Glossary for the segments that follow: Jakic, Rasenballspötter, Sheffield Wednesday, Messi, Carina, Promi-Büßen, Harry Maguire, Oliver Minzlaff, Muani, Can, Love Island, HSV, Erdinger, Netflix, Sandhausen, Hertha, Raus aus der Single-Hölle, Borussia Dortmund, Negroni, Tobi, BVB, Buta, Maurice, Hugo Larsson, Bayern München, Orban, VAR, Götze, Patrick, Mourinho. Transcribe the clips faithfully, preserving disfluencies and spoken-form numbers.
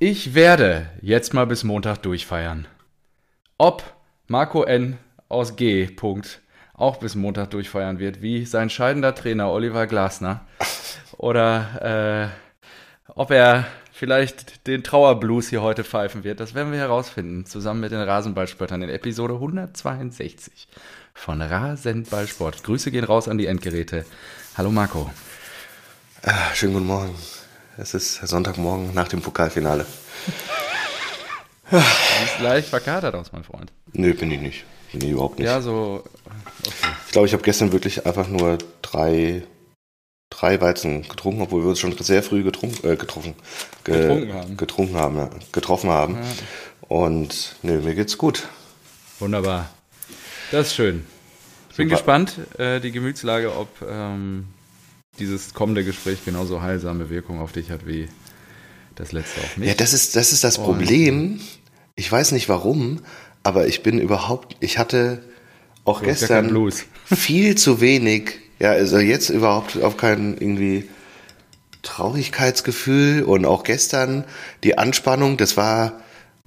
Ich werde jetzt mal bis Montag durchfeiern. Ob Marco N. aus G. Punkt auch bis Montag durchfeiern wird, wie sein scheidender Trainer Oliver Glasner, oder äh, ob er vielleicht den Trauerblues hier heute pfeifen wird, das werden wir herausfinden, zusammen mit den Rasenballspöttern in Episode hundertzweiundsechzig von Rasenballsport. Grüße gehen raus an die Endgeräte. Hallo Marco. Ah, schönen guten Morgen. Es ist Sonntagmorgen nach dem Pokalfinale. Du bist leicht verkatert aus, mein Freund. Nö, bin ich nicht. Nee, überhaupt nicht. Ja, so. Okay. Ich glaube, ich habe gestern wirklich einfach nur drei, drei Weizen getrunken, obwohl wir uns schon sehr früh getrunken, äh, getroffen, ge- getrunken haben. Getrunken haben, ja. Getroffen haben. Ja. Und nee, mir geht's gut. Wunderbar. Das ist schön. Ich bin gespannt, äh, die Gemütslage, ob ähm, dieses kommende Gespräch genauso heilsame Wirkung auf dich hat wie das letzte auf mich. Ja, das ist das, ist das Problem. Ich weiß nicht warum. Aber ich bin überhaupt, ich hatte auch ja, gestern viel zu wenig, ja, also jetzt überhaupt auf kein irgendwie Traurigkeitsgefühl, und auch gestern die Anspannung, das war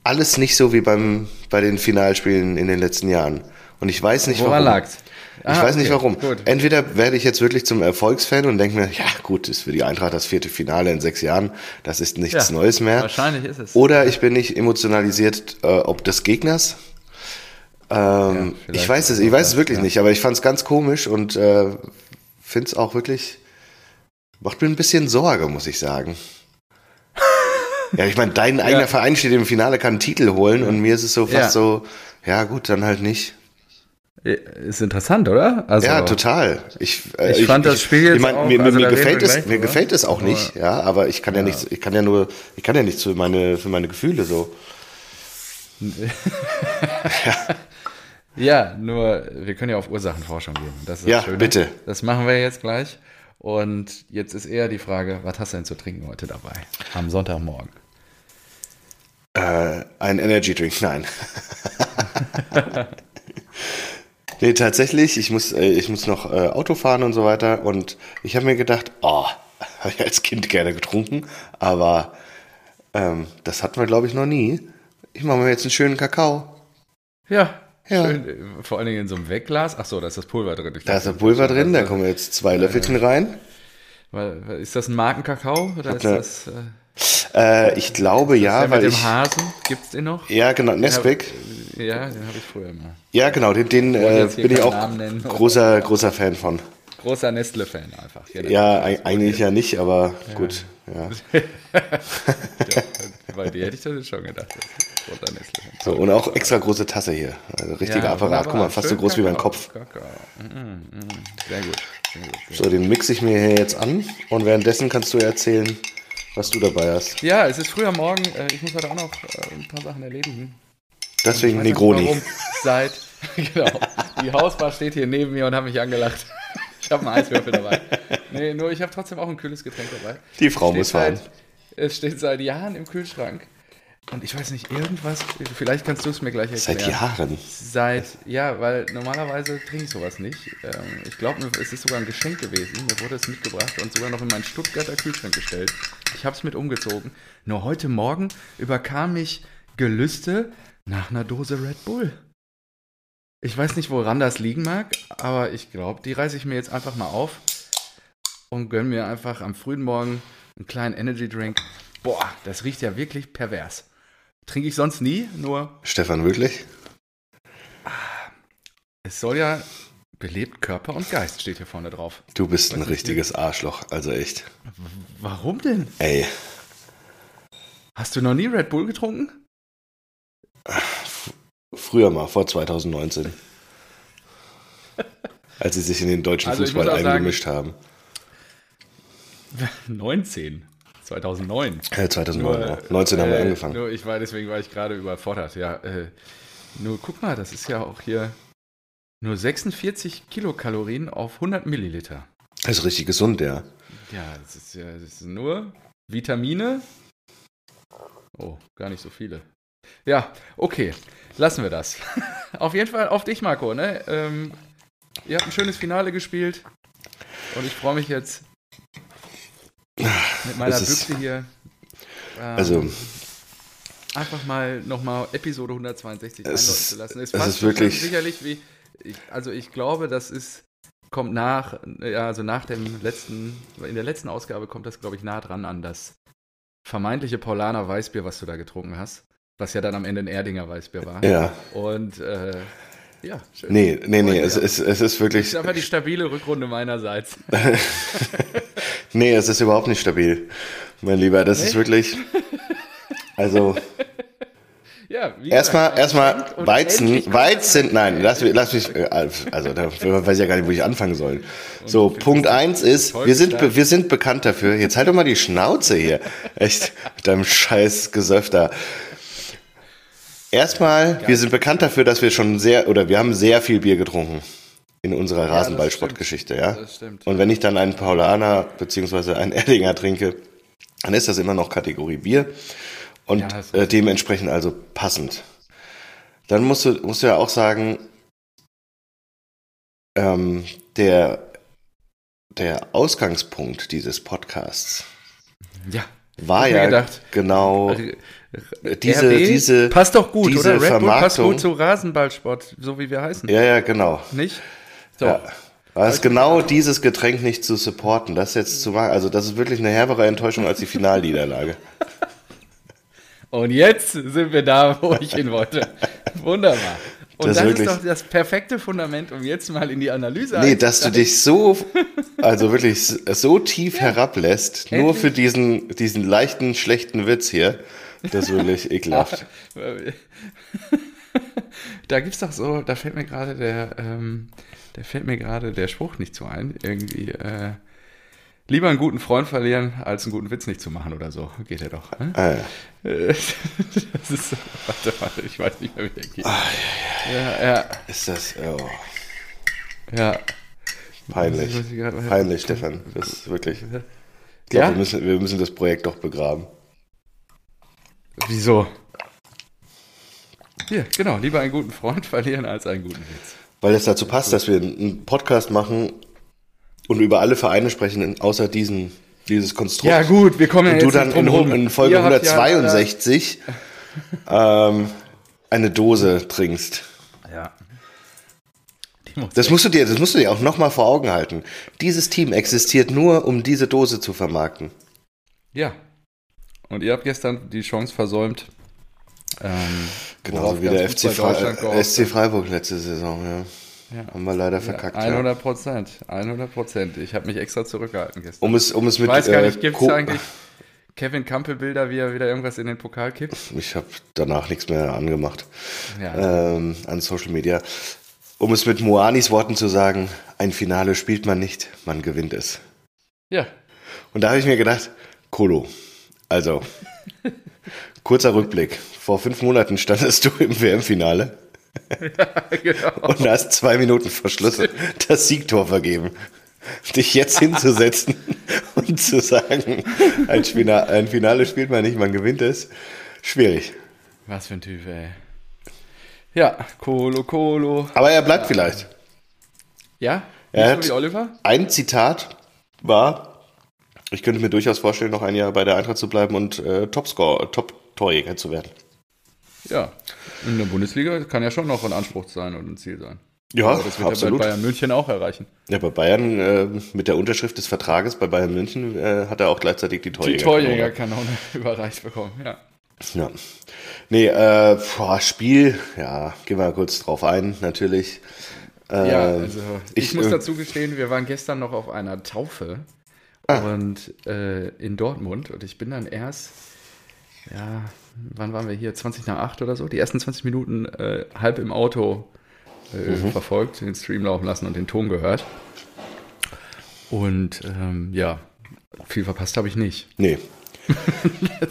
alles nicht so wie beim, bei den Finalspielen in den letzten Jahren. Und ich weiß nicht, Woran warum. lag's? Ah, ich weiß nicht, okay, warum. Gut. Entweder werde ich jetzt wirklich zum Erfolgsfan und denke mir, ja gut, ist für die Eintracht das vierte Finale in sechs Jahren, das ist nichts ja, Neues mehr. Wahrscheinlich ist es. Oder ich bin nicht emotionalisiert, äh, ob des Gegners. Ähm, ja, ich weiß es, ich weiß es wirklich ja. nicht, aber ich fand es ganz komisch und äh, finde es auch wirklich, macht mir ein bisschen Sorge, muss ich sagen. Ja, ich meine, dein eigener ja. Verein steht im Finale, kann einen Titel holen, ja. und mir ist es so fast ja. so, ja gut, dann halt nicht. Ist interessant, oder? Also, ja, total. Ich, äh, ich fand ich, das Spiel jetzt ich mein, auch, mir, also mir, gefällt es, gleich, mir gefällt es auch nicht, ja, aber ich kann ja, ja nichts, ich kann ja nur, ich kann ja nichts für meine, für meine Gefühle so. ja. ja, nur wir können ja auf Ursachenforschung gehen. Das ist das ja, Schöne. Bitte. Das machen wir jetzt gleich. Und jetzt ist eher die Frage, was hast du denn zu trinken heute dabei? Am Sonntagmorgen. Äh, ein Energy Drink, nein. Nee, tatsächlich, ich muss, ich muss noch äh, Auto fahren und so weiter, und ich habe mir gedacht, oh, habe ich als Kind gerne getrunken, aber ähm, das hatten wir, glaube ich, noch nie. Ich mache mir jetzt einen schönen Kakao. Ja, ja. Schön, vor allen Dingen in so einem Wegglas. Ach so, da ist das Pulver drin. Ich da ist das Pulver drin, drin, da kommen jetzt zwei Löffelchen äh, rein. Ist das ein Markenkakao oder ist eine, das... Äh Äh, ich glaube das ja, ja, weil mit ich... mit dem Hasen, gibt's den noch? Ja, genau, Nestle. Ja, den habe ich früher mal. Ja, genau, den, den äh, bin ich auch großer, großer Fan von. Großer Nestle-Fan einfach. Genau. Ja, also, eigentlich ja nicht, aber ja. gut. Ja. Ja, bei dir hätte ich das schon gedacht. Großer Nestle-Fan. So, und auch extra große Tasse hier. Also richtiger ja, Apparat. Guck mal, fast so groß Kakao, wie mein Kopf. Mm, mm. Sehr gut. Sehr gut, sehr so, den mixe ich mir hier jetzt an, und währenddessen kannst du erzählen, was du dabei hast. Ja, es ist früh am Morgen. Ich muss heute auch noch ein paar Sachen erledigen. Deswegen Negroni. Warum? Seit, genau. Die Hausbar steht hier neben mir und hat mich angelacht. Ich habe einen Eiswürfel dabei. Nee, nur ich habe trotzdem auch ein kühles Getränk dabei. Die Frau steht muss fahren. Seit, es steht seit Jahren im Kühlschrank. Und ich weiß nicht, irgendwas, vielleicht kannst du es mir gleich erklären. Seit Jahren? Seit, ja, weil normalerweise trinke ich sowas nicht. Ich glaube, es ist sogar ein Geschenk gewesen. Mir wurde es mitgebracht und sogar noch in meinen Stuttgarter Kühlschrank gestellt. Ich habe es mit umgezogen. Nur heute Morgen überkam mich Gelüste nach einer Dose Red Bull. Ich weiß nicht, woran das liegen mag, aber ich glaube, die reiße ich mir jetzt einfach mal auf und gönne mir einfach am frühen Morgen einen kleinen Energy Drink. Boah, das riecht ja wirklich pervers. Trinke ich sonst nie, nur... Stefan, wirklich? Es soll ja... Belebt Körper und Geist steht hier vorne drauf. Du bist ein richtiges Arschloch, also echt. Warum denn? Ey. Hast du noch nie Red Bull getrunken? Früher mal, vor zwanzig neunzehn. Als sie sich in den deutschen also Fußball eingemischt sagen, haben. neunzehn? zweitausendneun? Ja, zweitausendneun, nur, ja. neunzehn äh, haben wir angefangen. Nur ich war, deswegen war ich gerade überfordert, ja. Äh, nur guck mal, das ist ja auch hier... Nur sechsundvierzig Kilokalorien auf hundert Milliliter. Das ist richtig gesund, ja. Ja, das ist, ja, das ist nur Vitamine. Oh, gar nicht so viele. Ja, okay, lassen wir das. Auf jeden Fall auf dich, Marco. Ne? Ähm, ihr habt ein schönes Finale gespielt. Und ich freue mich jetzt mit meiner Büchse hier. Ähm, also, einfach mal nochmal Episode hundertzweiundsechzig anläuten zu lassen. Es, es ist wirklich sicherlich wie, ich, also ich glaube, das ist, kommt nach, also nach dem letzten, in der letzten Ausgabe kommt das, glaube ich, nah dran an das vermeintliche Paulaner Weißbier, was du da getrunken hast, was ja dann am Ende ein Erdinger Weißbier war. Ja. Und, äh, ja, schön. Nee, nee, nee, es, es, es ist wirklich... Das ist einfach die stabile Rückrunde meinerseits. Nee, es ist überhaupt nicht stabil, mein Lieber. Das nee? ist wirklich... Also... Ja, erstmal, erstmal Weizen, Weizen, nein, lass, lass mich, also da weiß ich ja gar nicht, wo ich anfangen soll. So, Punkt eins ist, wir sind, wir sind bekannt dafür, jetzt halt doch mal die Schnauze hier, echt, mit deinem scheiß Gesöfter. Erstmal, wir sind bekannt dafür, dass wir schon sehr, oder wir haben sehr viel Bier getrunken in unserer Rasenballsportgeschichte, ja. Das stimmt. Und wenn ich dann einen Paulaner beziehungsweise einen Erdinger trinke, dann ist das immer noch Kategorie Bier. Und ja, äh, dementsprechend also passend. Dann musst du, musst du ja auch sagen, ähm, der, der Ausgangspunkt dieses Podcasts ja, war ja gedacht. genau diese, R B diese passt doch gut, diese oder? Red Bull passt gut zu Rasenballsport, so wie wir heißen. Ja, ja, genau. Nicht? So. Ja. War es genau dieses Getränk nicht zu supporten, das jetzt zu machen, also das ist wirklich eine herbere Enttäuschung als die Finalniederlage. Und jetzt sind wir da, wo ich hin wollte. Wunderbar. Und das, das ist doch das perfekte Fundament, um jetzt mal in die Analyse einzusteigen. Nee, dass du dich so, also wirklich so tief ja. herablässt, Endlich. nur für diesen, diesen leichten, schlechten Witz hier, das ist wirklich ekelhaft. Da gibt's doch so, da fällt mir gerade der, ähm, da fällt mir gerade der Spruch nicht so ein, irgendwie, äh, lieber einen guten Freund verlieren, als einen guten Witz nicht zu machen oder so. Geht ja doch. Ne? Ah, ja. Das ist, warte, warte, ich weiß nicht mehr, wie der geht. Ah, ja, ja, ja. Ja, ja. Ist das, oh. Ja. Peinlich. Das ist, Peinlich, Stefan. Das ist wirklich. Ich glaube, ja? wir, müssen, wir müssen das Projekt doch begraben. Wieso? Hier, genau. Lieber einen guten Freund verlieren, als einen guten Witz. Weil es dazu passt, dass wir einen Podcast machen, und über alle Vereine sprechen, außer diesen, dieses Konstrukt. Ja gut, wir kommen ja jetzt drum rum. Und du dann in Folge hundertzweiundsechzig ja, ähm, eine Dose trinkst. Ja. Muss das, musst du dir, das musst du dir auch nochmal vor Augen halten. Dieses Team existiert nur, um diese Dose zu vermarkten. Ja. Und ihr habt gestern die Chance versäumt. Ähm, Genauso wie der F C, Fre- F C Freiburg letzte Saison, ja. Ja. Haben wir leider verkackt. Ja, hundert Prozent, hundert Prozent. Ich habe mich extra zurückgehalten gestern. Um es, um es mit, ich weiß gar nicht, äh, gibt es Co- eigentlich Kevin Campbell-Bilder, wie er wieder irgendwas in den Pokal kippt? Ich habe danach nichts mehr angemacht ja. ähm, an Social Media. Um es mit Muanis Worten zu sagen, ein Finale spielt man nicht, man gewinnt es. Ja. Und da habe ich mir gedacht, Kolo, also, kurzer Rückblick. Vor fünf Monaten standest du im W M-Finale. Ja, genau. Und hast zwei Minuten vor Schluss das Siegtor vergeben. Dich jetzt hinzusetzen und zu sagen, ein, Spina- ein Finale spielt man nicht, man gewinnt es. Schwierig. Was für ein Typ, ey. Ja, Kolo, Kolo. Aber er bleibt ja. vielleicht. Ja? Er hat, wie Oliver? Ein Zitat war, ich könnte mir durchaus vorstellen, noch ein Jahr bei der Eintracht zu bleiben und äh, Topscore, Top-Torjäger zu werden. Ja, in der Bundesliga kann ja schon noch ein Anspruch sein und ein Ziel sein. Ja, aber das wird absolut. Ja, bei Bayern München auch erreichen. Ja, bei Bayern äh, mit der Unterschrift des Vertrages bei Bayern München äh, hat er auch gleichzeitig die Torjägerkanone. Die Torjägerkanone überreicht bekommen, ja. Ja. Nee, äh, boah, Spiel, ja, gehen wir kurz drauf ein, natürlich. Äh, ja, also ich, ich muss äh, dazu gestehen, wir waren gestern noch auf einer Taufe ah. und äh, in Dortmund und ich bin dann erst, ja... Wann waren wir hier? zwanzig nach acht oder so? Die ersten zwanzig Minuten äh, halb im Auto äh, mhm. verfolgt, den Stream laufen lassen und den Ton gehört. Und ähm, ja, viel verpasst habe ich nicht. Nee.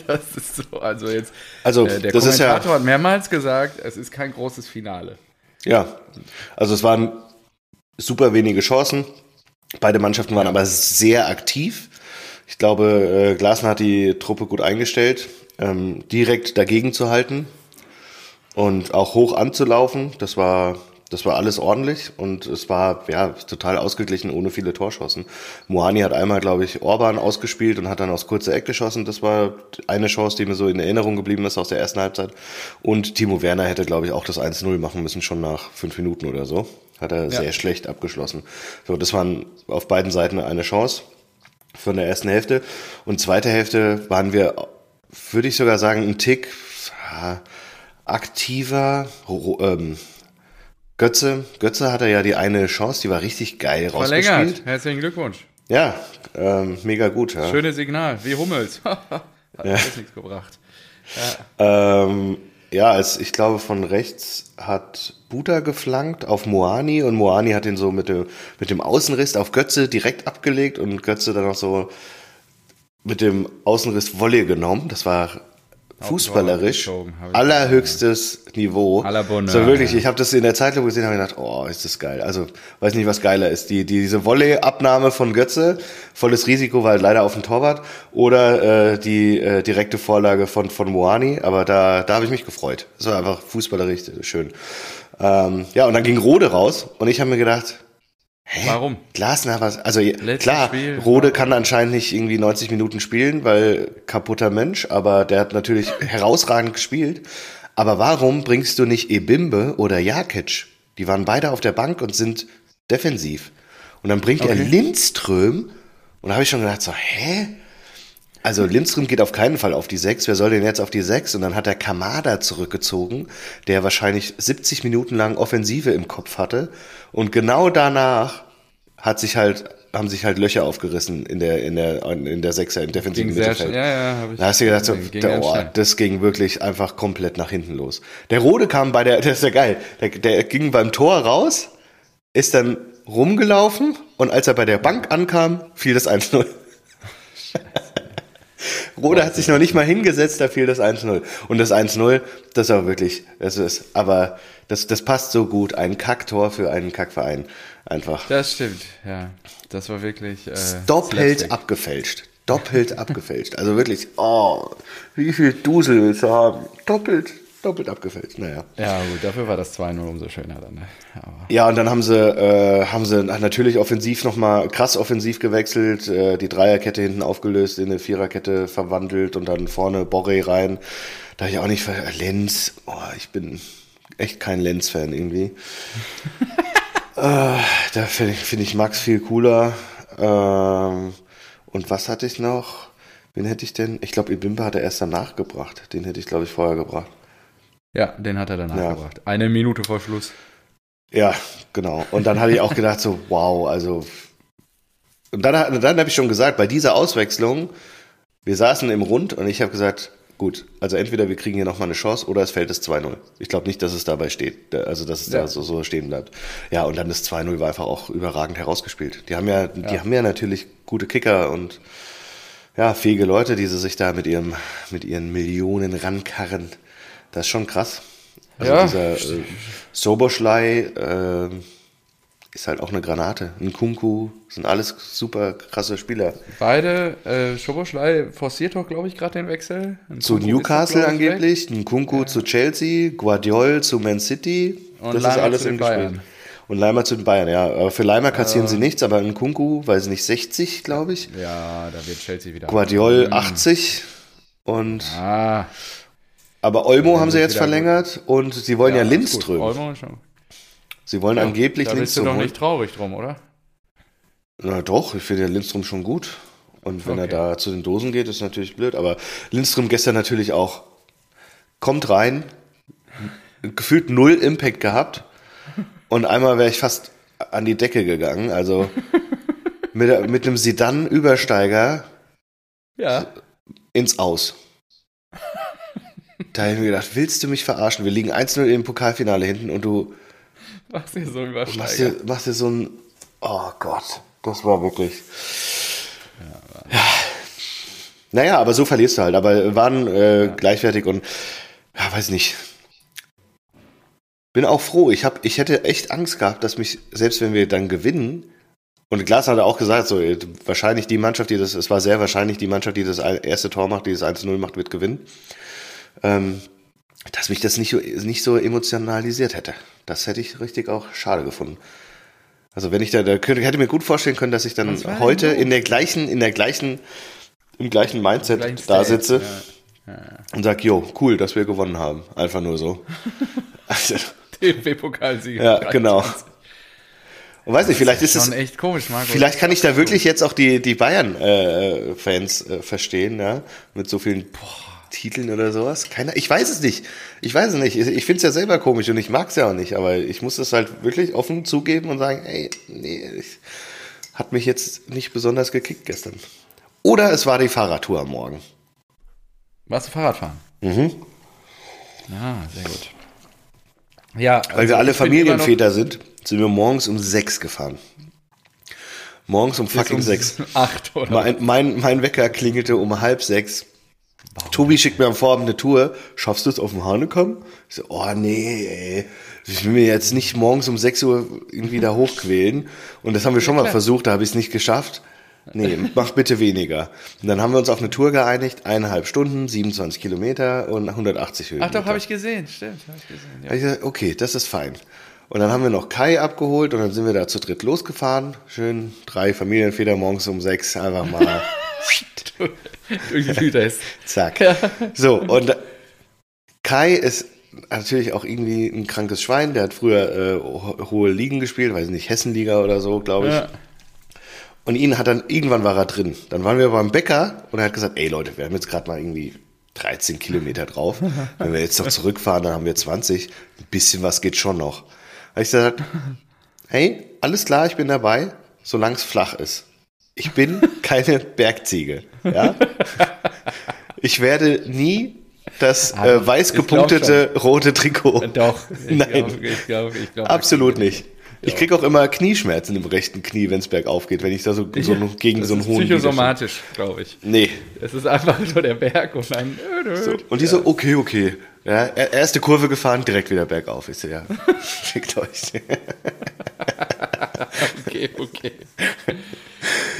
Das ist so, also jetzt, also, äh, der das Kommentator ist ja, hat mehrmals gesagt, es ist kein großes Finale. Ja, also es waren super wenige Chancen. Beide Mannschaften waren ja. aber sehr aktiv. Ich glaube, äh, Glasner hat die Truppe gut eingestellt, direkt dagegen zu halten und auch hoch anzulaufen. Das war Das war alles ordentlich und es war ja total ausgeglichen, ohne viele Torschancen. Muani hat einmal, glaube ich, Orban ausgespielt und hat dann aus kurzer Eck geschossen. Das war eine Chance, die mir so in Erinnerung geblieben ist aus der ersten Halbzeit. Und Timo Werner hätte, glaube ich, auch das eins null machen müssen, schon nach fünf Minuten oder so. Hat er ja sehr schlecht abgeschlossen. So, das waren auf beiden Seiten eine Chance von der ersten Hälfte. Und zweite Hälfte waren wir, würde ich sogar sagen, einen Tick aktiver, ähm, Götze, Götze hatte ja die eine Chance, die war richtig geil rausgespielt. Verlängert, herzlichen Glückwunsch. Ja, ähm, mega gut. Ja. Schönes Signal, wie Hummels. Hat ja jetzt nichts gebracht. Ja, ähm, ja es, ich glaube von rechts hat Buta geflankt auf Muani und Muani hat ihn so mit dem, mit dem Außenriss auf Götze direkt abgelegt und Götze dann noch so mit dem Außenriss Volley genommen. Das war fußballerisch allerhöchstes Niveau. So wirklich, ich habe das in der Zeitlupe gesehen, habe gedacht, oh, ist das geil. Also weiß nicht, was geiler ist, die, die diese Volley-Abnahme von Götze, volles Risiko, weil leider auf den Torwart, oder äh, die äh, direkte Vorlage von von Muani. Aber da da habe ich mich gefreut. Das war einfach fußballerisch schön. Ähm, ja, und dann ging Rode raus und ich habe mir gedacht, hä? Warum? Glasner war, also Letztes klar, Spiel, Rode warum? kann anscheinend nicht irgendwie neunzig Minuten spielen, weil kaputter Mensch, aber der hat natürlich herausragend gespielt. Aber warum bringst du nicht Ebimbe oder Jakic? Die waren beide auf der Bank und sind defensiv. Und dann bringt okay. er Lindström und da habe ich schon gedacht so, hä? Also Lindström geht auf keinen Fall auf die sechs, wer soll denn jetzt auf die sechs? Und dann hat er Kamada zurückgezogen, der wahrscheinlich siebzig Minuten lang Offensive im Kopf hatte. Und genau danach hat sich halt, haben sich halt Löcher aufgerissen in der, in der, in der Sechser, im defensiven Mittelfeld. Ja, ja, hab ich da hast du gedacht, so, der, oh, das ging wirklich einfach komplett nach hinten los. Der Rode kam bei der, das ist ja geil, der, der ging beim Tor raus, ist dann rumgelaufen und als er bei der Bank ankam, fiel das eins null. Rode hat sich noch nicht mal hingesetzt, da fiel das eins null. Und das eins null, das war wirklich, das ist, aber das, das passt so gut. Ein Kacktor für einen Kackverein. Einfach. Das stimmt, ja. Das war wirklich. Äh, doppelt abgefälscht. Doppelt abgefälscht. Also wirklich, oh, wie viel Dusel willst du haben? Doppelt. Doppelt abgefälscht, naja. Ja, gut, dafür war das zwei null umso schöner dann. Ne? Aber ja, und dann haben sie, äh, haben sie natürlich offensiv nochmal krass offensiv gewechselt, äh, die Dreierkette hinten aufgelöst, in eine Viererkette verwandelt und dann vorne Borre rein. Da habe ich auch nicht ver- Lenz, oh, ich bin echt kein Lenz-Fan irgendwie. äh, da finde ich, find ich Max viel cooler. Ähm, und was hatte ich noch? Wen hätte ich denn? Ich glaube, Ebimbe hat er erst danach gebracht. Den hätte ich, glaube ich, vorher gebracht. Ja, den hat er danach ja. gebracht. Eine Minute vor Schluss. Ja, genau. Und dann habe ich auch gedacht so, wow, also. Und dann, dann habe ich schon gesagt, bei dieser Auswechslung, wir saßen im Rund und ich habe gesagt, gut, also entweder wir kriegen hier nochmal eine Chance oder es fällt das zwei null. Ich glaube nicht, dass es dabei steht, also dass es ja. da so, so stehen bleibt. Ja, und dann das zwei null war einfach auch überragend herausgespielt. Die haben ja, ja. die haben ja natürlich gute Kicker und ja, fähige Leute, die sie sich da mit ihrem, mit ihren Millionen rankarren. Das ist schon krass. Also ja. dieser äh, Szoboszlai äh, ist halt auch eine Granate. Nkunku sind alles super krasse Spieler. Beide, äh, Szoboszlai forciert doch, glaube ich, gerade den Wechsel. Nkunku zu Newcastle doch, angeblich, Nkunku ja. zu Chelsea, Gvardiol zu Man City. Und das Leimer ist alles im Gespräch. Und Leimer zu den Bayern, ja. Für Leimer kassieren äh. sie nichts, aber Nkunku, weiß nicht, sechzig, glaube ich. Ja, da wird Chelsea wieder. Gvardiol mhm. achtzig und ah. Aber Olmo haben sie jetzt verlängert gut. und sie wollen ja, ja Lindström. Olmo schon. Sie wollen ja, angeblich da Lindström. Da bist du doch nicht traurig drum, oder? Na doch, ich finde ja Lindström schon gut. Und wenn okay. er da zu den Dosen geht, ist natürlich blöd. Aber Lindström gestern natürlich auch kommt rein, gefühlt null Impact gehabt. Und einmal wäre ich fast an die Decke gegangen. Also mit, mit einem Sedan-Übersteiger ja. ins Aus. Da habe ich mir gedacht, willst du mich verarschen? Wir liegen eins null im Pokalfinale hinten und du machst dir so einen Übersteiger. Machst dir, machst dir so einen, oh Gott, das war wirklich, ja, ja. Naja, aber so verlierst du halt, aber waren äh, ja. gleichwertig und, ja, weiß nicht. Bin auch froh, ich, hab, ich hätte echt Angst gehabt, dass mich, selbst wenn wir dann gewinnen, und Glasner hat auch gesagt, so wahrscheinlich die Mannschaft, die das, es war sehr wahrscheinlich die Mannschaft, die das erste Tor macht, die das eins null macht, wird gewinnen. Ähm, dass mich das nicht so, nicht so emotionalisiert hätte. Das hätte ich richtig auch schade gefunden. Also wenn ich da, da könnte, hätte mir gut vorstellen können, dass ich dann heute in der gleichen, in der gleichen, im gleichen Mindset gleichen da sitze ja. Ja, ja. und sage, jo, cool, dass wir gewonnen haben. Einfach nur so. Also, D F B-Pokalsieger. Ja, genau. Und weiß nicht, vielleicht ist, ist schon es echt komisch, Marco. Vielleicht kann ich da wirklich jetzt auch die, die Bayern-Fans äh, äh, verstehen, ja, mit so vielen boah, Titeln oder sowas. Keiner, ich weiß es nicht. Ich weiß es nicht. Ich, ich finde es ja selber komisch und ich mag es ja auch nicht, aber ich muss das halt wirklich offen zugeben und sagen, ey, nee, ich, hat mich jetzt nicht besonders gekickt gestern. Oder es war die Fahrradtour am Morgen. Warst du Fahrradfahren? Mhm. Ah, sehr gut. Ja, weil also wir alle Familienväter sind, sind wir morgens um sechs gefahren. Morgens um fucking sechs. Um acht, oder? Mein, mein, mein Wecker klingelte um halb sechs. Wow. Tobi schickt mir am Vorabend eine Tour. Schaffst du es, auf den Hahn zu kommen? Ich so, oh nee, ey. Ich will mir jetzt nicht morgens um sechs Uhr irgendwie da hochquälen. Und das haben wir schon ja, mal klar. versucht, da habe ich es nicht geschafft. Nee, mach bitte weniger. Und dann haben wir uns auf eine Tour geeinigt, eineinhalb Stunden, siebenundzwanzig Kilometer und hundertachtzig Höhenmeter. Ach doch, habe ich gesehen, stimmt, habe ich gesehen. Ja. Ich gesagt, okay, das ist fein. Und dann haben wir noch Kai abgeholt und dann sind wir da zu dritt losgefahren. Schön, drei Familienväter morgens um sechs, einfach mal. Durch die Tüte. Zack. Ja. So, und Kai ist natürlich auch irgendwie ein krankes Schwein. Der hat früher äh, hohe Ligen gespielt, weiß nicht, Hessenliga oder so, glaube ich. Ja. Und ihn hat dann, irgendwann war er drin. Dann waren wir beim Bäcker und er hat gesagt, ey Leute, wir haben jetzt gerade mal irgendwie dreizehn Kilometer drauf. Wenn wir jetzt noch zurückfahren, dann haben wir zwanzig. Ein bisschen was geht schon noch. Da habe ich gesagt, hey, alles klar, ich bin dabei, solange es flach ist. Ich bin keine Bergziege. Ja? Ich werde nie das äh, weiß gepunktete rote Trikot. Doch. Ich Nein, glaub, ich glaub, ich glaub, absolut nicht. Ich kriege auch immer Knieschmerzen im rechten Knie, wenn es bergauf geht, wenn ich da so, so gegen das so einen hohen... Das ist psychosomatisch, glaube ich. Nee. Es ist einfach nur der Berg und ein... So. Und die ja. so, okay, okay. Ja, erste Kurve gefahren, direkt wieder bergauf. Ich so, ja, schickt euch. Okay, okay.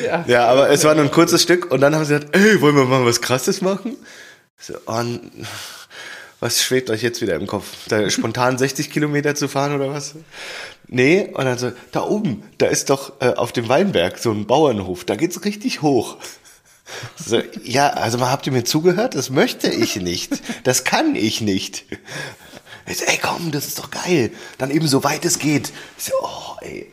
Ja. ja, aber es war nur ein kurzes Stück und dann haben sie gesagt, ey, wollen wir mal was Krasses machen? Ich so, oh, was schwebt euch jetzt wieder im Kopf? Da spontan sechzig Kilometer zu fahren oder was? Nee, und dann so, da oben, da ist doch äh, auf dem Weinberg so ein Bauernhof, da geht's richtig hoch. So, ja, also mal habt ihr mir zugehört? Das möchte ich nicht. Das kann ich nicht. Ich so, ey komm, das ist doch geil. Dann eben so weit es geht. Ich so, oh ey.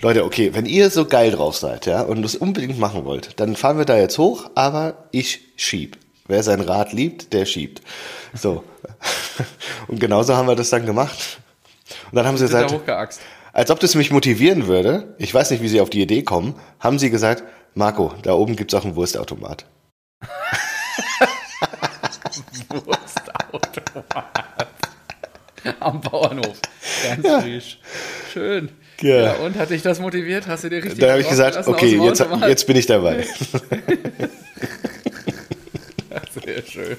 Leute, okay, wenn ihr so geil drauf seid, ja, und das unbedingt machen wollt, dann fahren wir da jetzt hoch, aber ich schieb. Wer sein Rad liebt, der schiebt. So. Und genauso haben wir das dann gemacht. Und dann haben sie gesagt, als ob das mich motivieren würde, ich weiß nicht, wie sie auf die Idee kommen, haben sie gesagt, Marco, da oben gibt es auch einen Wurstautomat. Wurstautomat. Am Bauernhof. Ganz ja. frisch. Schön. Ja. ja. Und hat dich das motiviert? Hast du dir richtig... Da habe ich gesagt, okay, jetzt, jetzt bin ich dabei. Sehr schön.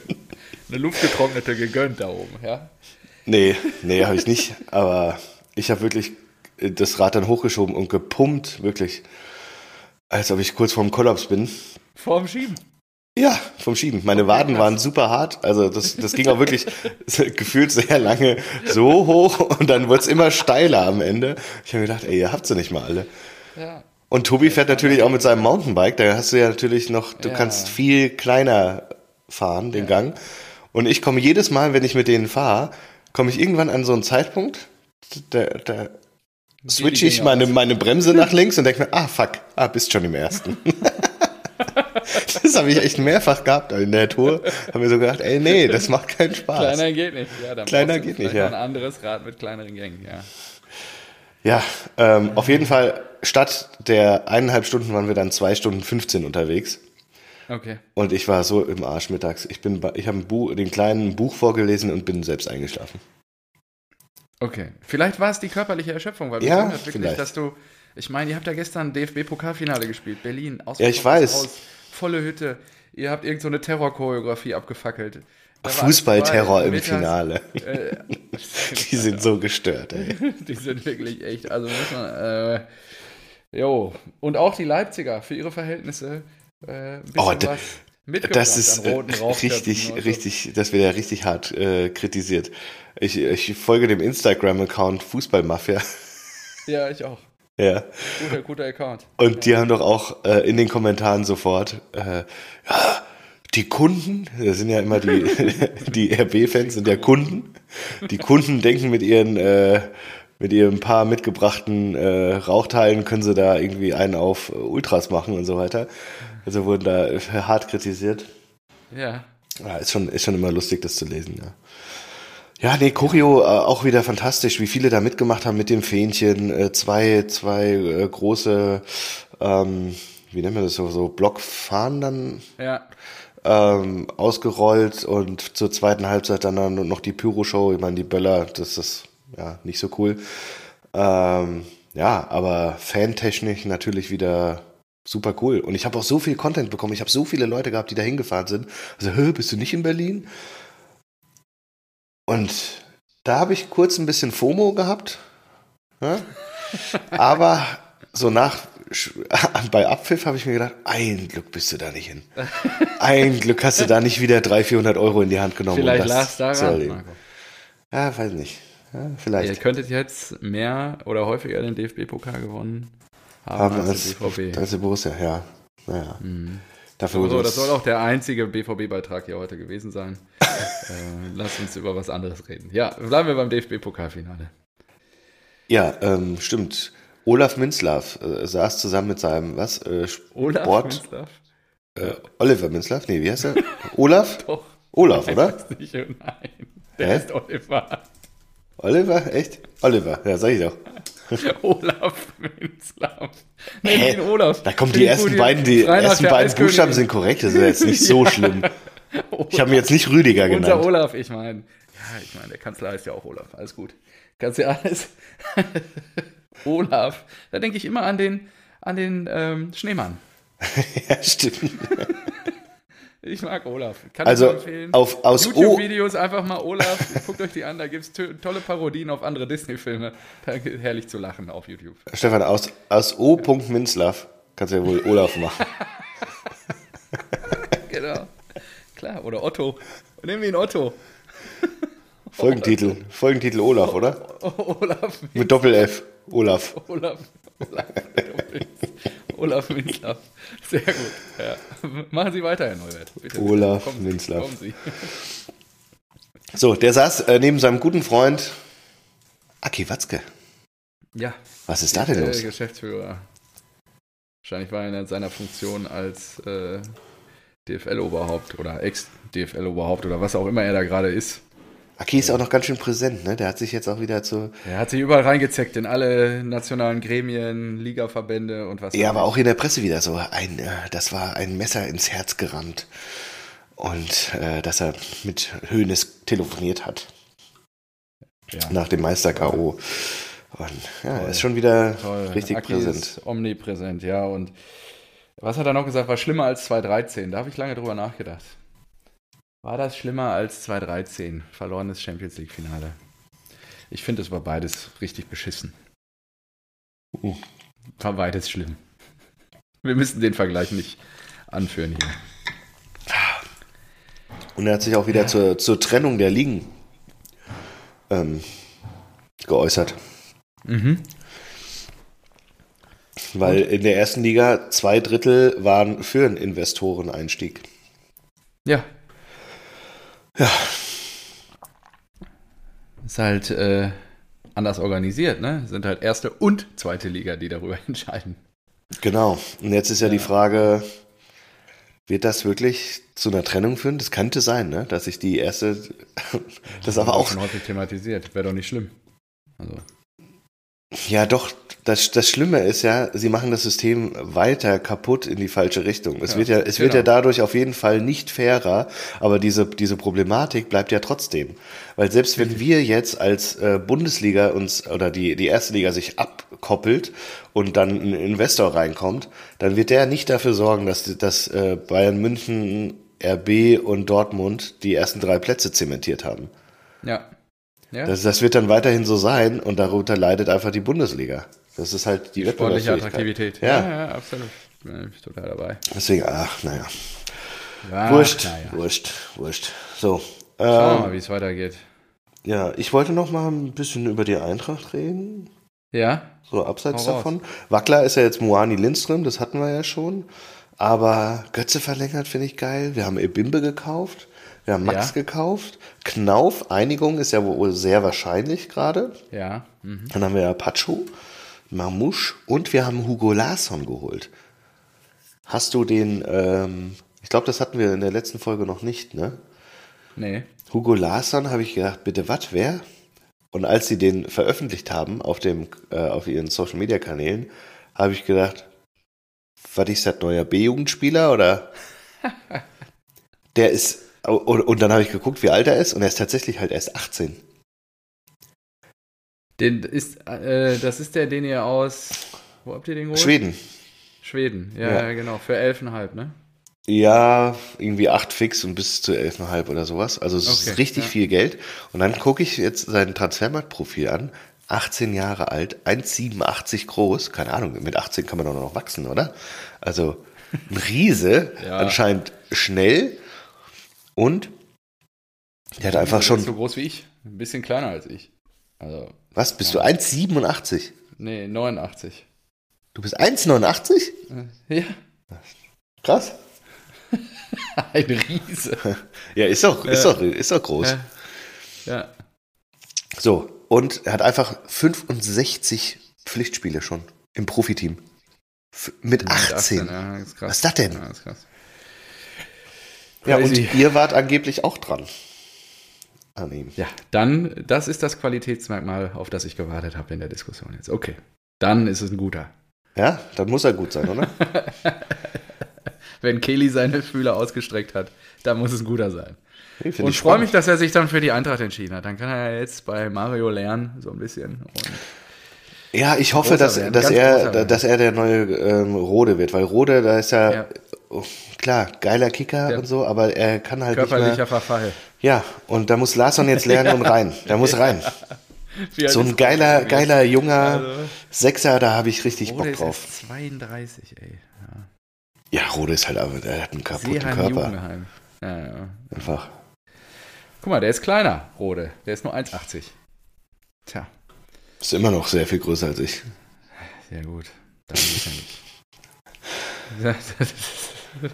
Eine luftgetrocknete gegönnt da oben, ja? Nee, nee, habe ich nicht. Aber ich habe wirklich das Rad dann hochgeschoben und gepumpt, wirklich. Als ob ich kurz vorm Kollaps bin. Vorm Schieben? Ja, vom Schieben. Meine okay, Waden krass. waren super hart. Also das, das ging auch wirklich gefühlt sehr lange so hoch und dann wurde es immer steiler am Ende. Ich habe mir gedacht, ey, ihr habt sie nicht mal alle. Ja. Und Tobi fährt natürlich auch mit seinem Mountainbike. Da hast du ja natürlich noch, du ja. kannst viel kleiner fahren, den ja. Gang. Und ich komme jedes Mal, wenn ich mit denen fahre, komme ich irgendwann an so einen Zeitpunkt, da, da switche ich meine, meine Bremse nach links und denke mir, ah, fuck, ah, bist schon im Ersten. Das habe ich echt mehrfach gehabt in der Tour. Haben wir so gedacht, ey, nee, das macht keinen Spaß. Kleiner geht nicht. Ja, dann Kleiner geht nicht, ja. Ein anderes Rad mit kleineren Gängen, ja. Ja, ähm, auf jeden Fall, statt der eineinhalb Stunden waren wir dann zwei Stunden fünfzehn unterwegs. Okay. Und ich war so im Arsch mittags. Ich bin, ich habe den kleinen Buch vorgelesen und bin selbst eingeschlafen. Okay. Vielleicht war es die körperliche Erschöpfung, weil ja, wirklich, vielleicht. dass du, ich meine, ihr habt ja gestern D F B-Pokalfinale gespielt, Berlin, aus ja, ich weiß. Haus, volle Hütte. Ihr habt irgend so eine Terrorchoreografie abgefackelt. Fußballterror im mittags, Finale. Äh, die sind so gestört, ey. Die sind wirklich echt, also muss man, äh, jo. Und auch die Leipziger für ihre Verhältnisse. Äh, oh, da, mitgebracht. Das ist an roten richtig, so. richtig, das wird ja richtig hart äh, kritisiert. Ich, ich folge dem Instagram-Account Fußballmafia. Ja, ich auch. Ja. Guter, guter Account. Und die ja. haben doch auch äh, in den Kommentaren sofort, äh, ja, die Kunden, das sind ja immer die, die R B-Fans sind ja Kunden. Die Kunden denken mit ihren, äh, mit ihren paar mitgebrachten äh, Rauchteilen können sie da irgendwie einen auf Ultras machen und so weiter. Also wurden da hart kritisiert. Ja. ja ist schon, ist schon immer lustig, das zu lesen, ja. Ja, nee, Choreo äh, auch wieder fantastisch, wie viele da mitgemacht haben mit dem Fähnchen. Äh, zwei zwei äh, große, ähm, wie nennt man das so, so Blockfahnen dann ja. ähm, ausgerollt und zur zweiten Halbzeit dann, dann noch die Pyro-Show. Ich meine, die Böller, das ist ja nicht so cool. Ähm, ja, aber fantechnisch natürlich wieder super cool. Und ich habe auch so viel Content bekommen. Ich habe so viele Leute gehabt, die da hingefahren sind. Also, hö, bist du nicht in Berlin? Und da habe ich kurz ein bisschen FOMO gehabt, ja? Aber so nach, bei Abpfiff habe ich mir gedacht, ein Glück bist du da nicht hin. Ein Glück hast du da nicht wieder dreihundert, vierhundert Euro in die Hand genommen. Vielleicht lag es daran, Marco. Ja, weiß nicht. Ja, vielleicht. Ihr könntet jetzt mehr oder häufiger den D F B-Pokal gewonnen haben, haben als, als B V B. Als Borussia, ja. Naja. Mhm. Dafür so, das soll auch der einzige B V B-Beitrag hier heute gewesen sein. äh, lass uns über was anderes reden. Ja, bleiben wir beim D F B-Pokalfinale. Ja, ähm, stimmt. Olaf Minzlaff äh, saß zusammen mit seinem, was? Äh, Sport, Olaf Minzlaff? Äh, Oliver Minzlaff? Nee, wie heißt er? Olaf? Doch. Olaf, oder? Ich weiß nicht, nein. Der heißt Oliver. Oliver? Echt? Oliver, ja, sag ich doch. Olaf Minzlaff. Nenn ihn Olaf. Da kommen die, die ersten beiden, die ersten beiden Buchstaben sind korrekt, das ist jetzt nicht so schlimm. Ich habe mir jetzt nicht Rüdiger genannt. Unser Olaf, ich meine. Ja, ich meine, der Kanzler heißt ja auch Olaf, alles gut. Kannst ja alles. Olaf, da denke ich immer an den, an den ähm, Schneemann. Ja, stimmt. Ich mag Olaf. Kann also ich empfehlen. Auf, aus YouTube-Videos o- einfach mal Olaf. Guckt euch die an, da gibt es t- tolle Parodien auf andere Disney-Filme. Da ist herrlich zu lachen auf YouTube. Stefan, aus, aus O. Minzlaff kannst du ja wohl Olaf machen. Genau. Klar, oder Otto. Nehmen wir ihn Otto. Folgentitel. Olaf. Folgentitel Olaf, oder? O- o- Olaf. Mit Doppel-F. Olaf. Olaf. Olaf. Olaf Minzlaff. Sehr gut. Ja. Machen Sie weiterhin, Norbert. Bitte, Olaf bitte. Minzlaff. Kommen Sie. So, der saß äh, neben seinem guten Freund Aki Watzke. Ja. Was ist da denn los? Der Geschäftsführer. Wahrscheinlich war er in seiner Funktion als äh, D F L-Oberhaupt oder Ex-D F L-Oberhaupt oder was auch immer er da gerade ist. Aki ist auch noch ganz schön präsent, ne? Der hat sich jetzt auch wieder zu... Er hat sich überall reingezeckt, in alle nationalen Gremien, Ligaverbände und was. Ja, aber auch in der Presse wieder so. Ein, das war ein Messer ins Herz gerammt. Und äh, dass er mit Hoeneß telefoniert hat. Ja. Nach dem Meister-K O. Und ja, er ist schon wieder Toll. richtig Aki präsent. Ist omnipräsent, ja. Und was hat er noch gesagt? War schlimmer als zweitausenddreizehn. Da habe ich lange drüber nachgedacht. War das schlimmer als zweitausenddreizehn, verlorenes Champions-League-Finale? Ich finde, es war beides richtig beschissen. Uh. War beides schlimm. Wir müssen den Vergleich nicht anführen hier. Und er hat sich auch wieder ja. zur, zur Trennung der Ligen ähm, geäußert. Mhm. Weil Und? in der ersten Liga zwei Drittel waren für einen Investoreneinstieg. Ja. Ja. Ist halt äh, anders organisiert, ne? Sind halt erste und zweite Liga, die darüber entscheiden. Genau. Und jetzt ist ja, ja die Frage, wird das wirklich zu einer Trennung führen? Das könnte sein, ne? Dass sich die erste. Das aber auch. Häufig thematisiert. Wäre doch nicht schlimm. Also. Ja, doch. Das, das Schlimme ist ja, sie machen das System weiter kaputt in die falsche Richtung. Es ja, wird ja, es genau. wird ja dadurch auf jeden Fall nicht fairer, aber diese, diese Problematik bleibt ja trotzdem. Weil selbst wenn wir jetzt als äh, Bundesliga uns, oder die, die erste Liga sich abkoppelt und dann ein Investor reinkommt, dann wird der nicht dafür sorgen, dass, dass äh, Bayern München, R B und Dortmund die ersten drei Plätze zementiert haben. Ja. ja. Das, das wird dann weiterhin so sein und darunter leidet einfach die Bundesliga. Das ist halt die, die sportliche Attraktivität. Ja. Ja, ja, absolut. Bin ich total dabei. Deswegen, ach, naja. Ja, wurscht, ja. wurscht, wurscht. So. Ähm, Schauen wir mal, wie es weitergeht. Ja, ich wollte noch mal ein bisschen über die Eintracht reden. Ja. So abseits davon. War klar, ist ja jetzt Muani, Lindström, das hatten wir ja schon. Aber Götze verlängert, finde ich geil. Wir haben Ebimbe gekauft. Wir haben Max ja. gekauft. Knauf, Einigung ist ja wohl sehr wahrscheinlich gerade. Ja. Mhm. Dann haben wir Apacho, Marmouche und wir haben Hugo Larsson geholt. Hast du den, ähm, ich glaube, das hatten wir in der letzten Folge noch nicht, ne? Nee. Hugo Larsson, habe ich gedacht, bitte was, wer? Und als sie den veröffentlicht haben auf, dem, äh, auf ihren Social-Media-Kanälen, habe ich gedacht, was ist das, neuer B-Jugendspieler oder? Der ist, und, und dann habe ich geguckt, wie alt er ist und er ist tatsächlich halt erst achtzehn. Den ist, äh, das ist der, den ihr aus, wo habt ihr den geholt? Schweden. Schweden, ja, ja. ja genau, für elf Komma fünf, ne? Ja, irgendwie acht fix und bis zu elf Komma fünf oder sowas. Also es okay, ist richtig ja. viel Geld. Und dann gucke ich jetzt sein Transfermarktprofil an. achtzehn Jahre alt, eins Komma siebenundachtzig groß. Keine Ahnung, mit achtzehn kann man doch noch wachsen, oder? Also ein Riese, ja. anscheinend schnell. Und der hat einfach schon... so groß wie ich, ein bisschen kleiner als ich. Also, was, bist ja. du eins Komma siebenundachtzig? Nee, neunundachtzig. Du bist eins Komma neunundachtzig? Ja. Krass. Ein Riese. Ja, ist doch, ist, ja. doch, ist doch groß. Ja. ja. So, und er hat einfach fünfundsechzig Pflichtspiele schon im Profiteam. F- mit, mit achtzehn. achtzehn ja, ist krass. Was ist das denn? Ja, ist krass. Ja, und ihr wart angeblich auch dran an ihm. Ja, dann, das ist das Qualitätsmerkmal, auf das ich gewartet habe in der Diskussion jetzt. Okay, dann ist es ein guter. Ja, dann muss er gut sein, oder? Wenn Kelly seine Fühler ausgestreckt hat, dann muss es ein guter sein. Hey, und ich freue mich, dass er sich dann für die Eintracht entschieden hat. Dann kann er jetzt bei Mario lernen, so ein bisschen. Und ja, ich hoffe, dass, werden, dass, er, dass er der neue ähm, Rode wird. Weil Rode, da ist ja, ja. Oh, klar, geiler Kicker ja. und so, aber er kann halt Körperlicher nicht mehr, Verfall. Ja, und da muss Larsson jetzt lernen ja. und rein. Da muss rein. Ja. So ein geiler, Rode geiler, junger also. Sechser, da habe ich richtig Rode Bock drauf. Ist jetzt zweiunddreißig, ey. Ja. Ja, Rode ist halt, aber der hat einen kaputten Seeheim, Körper. Ja, ja. Einfach. Guck mal, der ist kleiner, Rode. Der ist nur eins Komma achtzig. Tja. Ist immer noch sehr viel größer als ich. Sehr gut. Dann geht's ja nicht.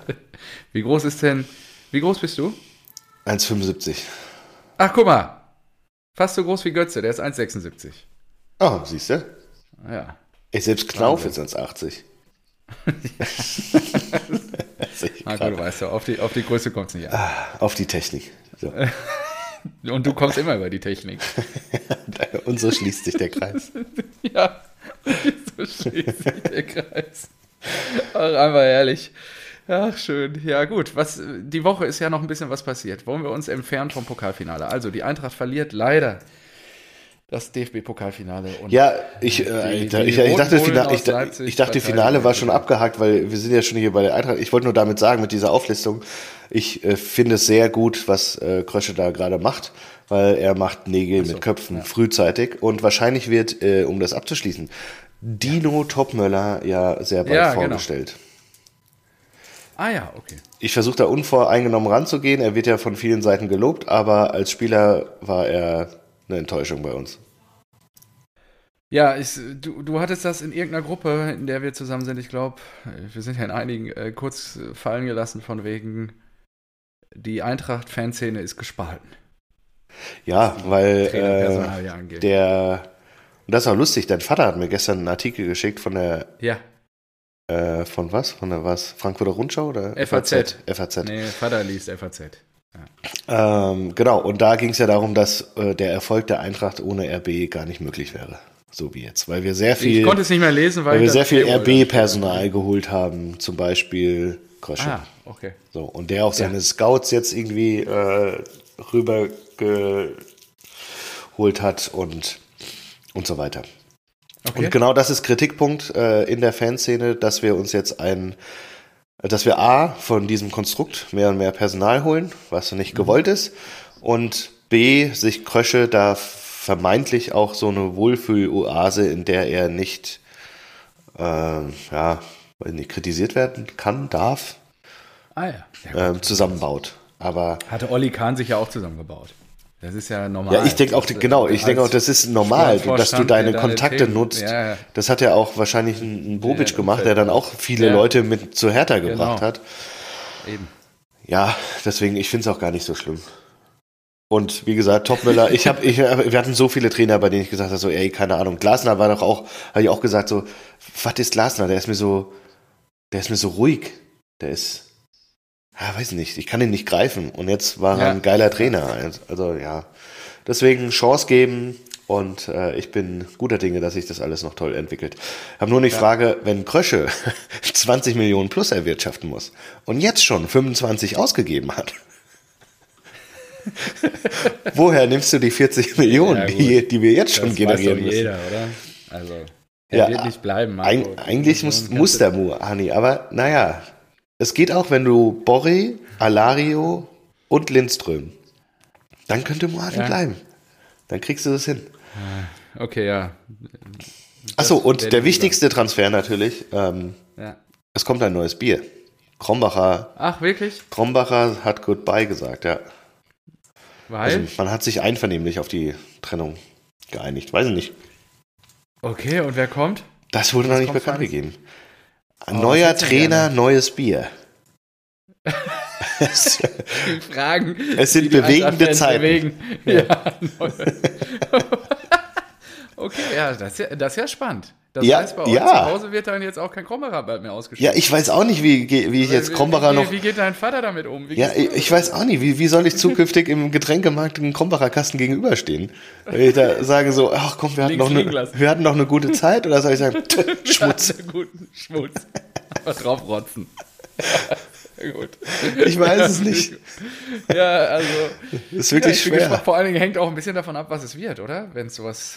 Wie groß ist denn, wie groß bist du? eins Komma fünfundsiebzig. Ach, guck mal. Fast so groß wie Götze, der ist eins Komma sechsundsiebzig. Oh, siehst du? Ja. Ich selbst Knauf jetzt eins Komma achtzig. Marco, du weißt ja, auf die, auf die Größe kommt es nicht an. Ah, auf die Technik. So. Und du kommst immer über die Technik. Und so schließt sich der Kreis. Ja, so schließt sich der Kreis. Ach, einfach herrlich. Ach, schön. Ja, gut. Was, die Woche ist ja noch ein bisschen was passiert. Wollen wir uns entfernen vom Pokalfinale? Also, die Eintracht verliert leider das D F B-Pokalfinale. Und ja, ich, äh, die, die ich, ich dachte, Fina- ich, Leipzig, ich dachte, Finale war schon abgehakt, weil wir sind ja schon hier bei der Eintracht. Ich wollte nur damit sagen, mit dieser Auflistung, ich äh, finde es sehr gut, was äh, Krösche da gerade macht, weil er macht Nägel so, mit Köpfen ja. frühzeitig und wahrscheinlich wird, äh, um das abzuschließen, Dino ja. Topmöller ja sehr bald ja, vorgestellt. Genau. Ah ja, okay. Ich versuche da unvoreingenommen ranzugehen. Er wird ja von vielen Seiten gelobt, aber als Spieler war er eine Enttäuschung bei uns. Ja, ich, du, du hattest das in irgendeiner Gruppe, in der wir zusammen sind, ich glaube, wir sind ja in einigen äh, kurz fallen gelassen von wegen, die Eintracht-Fanszene ist gespalten. Ja, weil äh, der, und das ist auch lustig, dein Vater hat mir gestern einen Artikel geschickt von der, ja. äh, von was, von der was, Frankfurter Rundschau oder? F A Z. F A Z. Nee, Vater liest F A Z. Ja. Ähm, genau, und da ging es ja darum, dass äh, der Erfolg der Eintracht ohne R B gar nicht möglich wäre, so wie jetzt, weil wir sehr viel, ich konnte es nicht mehr lesen, weil, weil wir sehr viel R B-Personal geholt haben, zum Beispiel Krösche. Ah, okay. So, und der auch seine ja. Scouts jetzt irgendwie äh, rübergeholt hat und, und so weiter. Okay. Und genau das ist Kritikpunkt äh, in der Fanszene, dass wir uns jetzt ein dass wir A, von diesem Konstrukt mehr und mehr Personal holen, was nicht gewollt ist, und B, sich Krösche da vermeintlich auch so eine Wohlfühl-Oase, in der er nicht, äh, ja, nicht kritisiert werden kann, darf, ah, ja. ähm, zusammenbaut. Aber hatte Olli Kahn sich ja auch zusammengebaut. Das ist ja normal. Ja, ich denke auch, genau, ich denke auch, das ist normal, dass du deine Kontakte nutzt. Ja, ja. Das hat ja auch wahrscheinlich ein, ein Bobic ja, gemacht, der dann auch viele ja. Leute mit zu Hertha gebracht genau. hat. Eben. Ja, deswegen, ich finde es auch gar nicht so schlimm. Und wie gesagt, Topmüller, ich habe, ich, wir hatten so viele Trainer, bei denen ich gesagt habe, so, ey, keine Ahnung. Glasner war doch auch, habe ich auch gesagt, so, was ist Glasner? Der ist mir so, der ist mir so ruhig. Der ist, ja, weiß nicht, ich kann ihn nicht greifen. Und jetzt war er ja. ein geiler Trainer. Also ja, deswegen Chance geben. Und äh, ich bin guter Dinge, dass sich das alles noch toll entwickelt. Hab nur nicht ja. Frage, wenn Krösche zwanzig Millionen plus erwirtschaften muss und jetzt schon fünfundzwanzig ausgegeben hat. Woher nimmst du die vierzig Millionen, ja, die, die wir jetzt schon das generieren weiß doch jeder, müssen? Oder? Also, er ja, wird nicht bleiben, Marco. Eigentlich muss, muss der Muani, aber naja, es geht auch, wenn du Borri, Alario und Lindström, dann könnte Muani ja. bleiben. Dann kriegst du das hin. Okay, ja. Achso, und der wichtigste sein. Transfer natürlich, ähm, ja. es kommt ein neues Bier. Krombacher. Ach, wirklich? Krombacher hat Goodbye gesagt, ja. Weil? Also man hat sich einvernehmlich auf die Trennung geeinigt. Weiß ich nicht. Okay, und wer kommt? Das wurde noch nicht bekannt gegeben. Oh, neuer Trainer, neues Bier. Die Fragen. Es sind bewegende Zeiten. Bewegen. Ja. Ja, okay, ja, das ist ja, das ist ja spannend. Das ja, heißt, bei uns ja. zu Hause wird dann jetzt auch kein Krombacher bald mehr ausgeschrieben. Ja, ich weiß auch nicht, wie, wie ich jetzt Krombacher noch... Wie, wie geht dein Vater damit um? Wie ja, ich, ich weiß auch nicht, wie, wie soll ich zukünftig im Getränkemarkt einem Krombacher Kasten gegenüberstehen? Wenn ich da sage so, ach komm, wir hatten, noch eine, wir hatten noch eine gute Zeit, oder soll ich sagen, Schmutz. Guten Schmutz. Was draufrotzen. Gut. Ich weiß es nicht. Ja, also... Das ist wirklich ja, schwer. Gespannt, vor allen Dingen hängt auch ein bisschen davon ab, was es wird, oder? Wenn es sowas...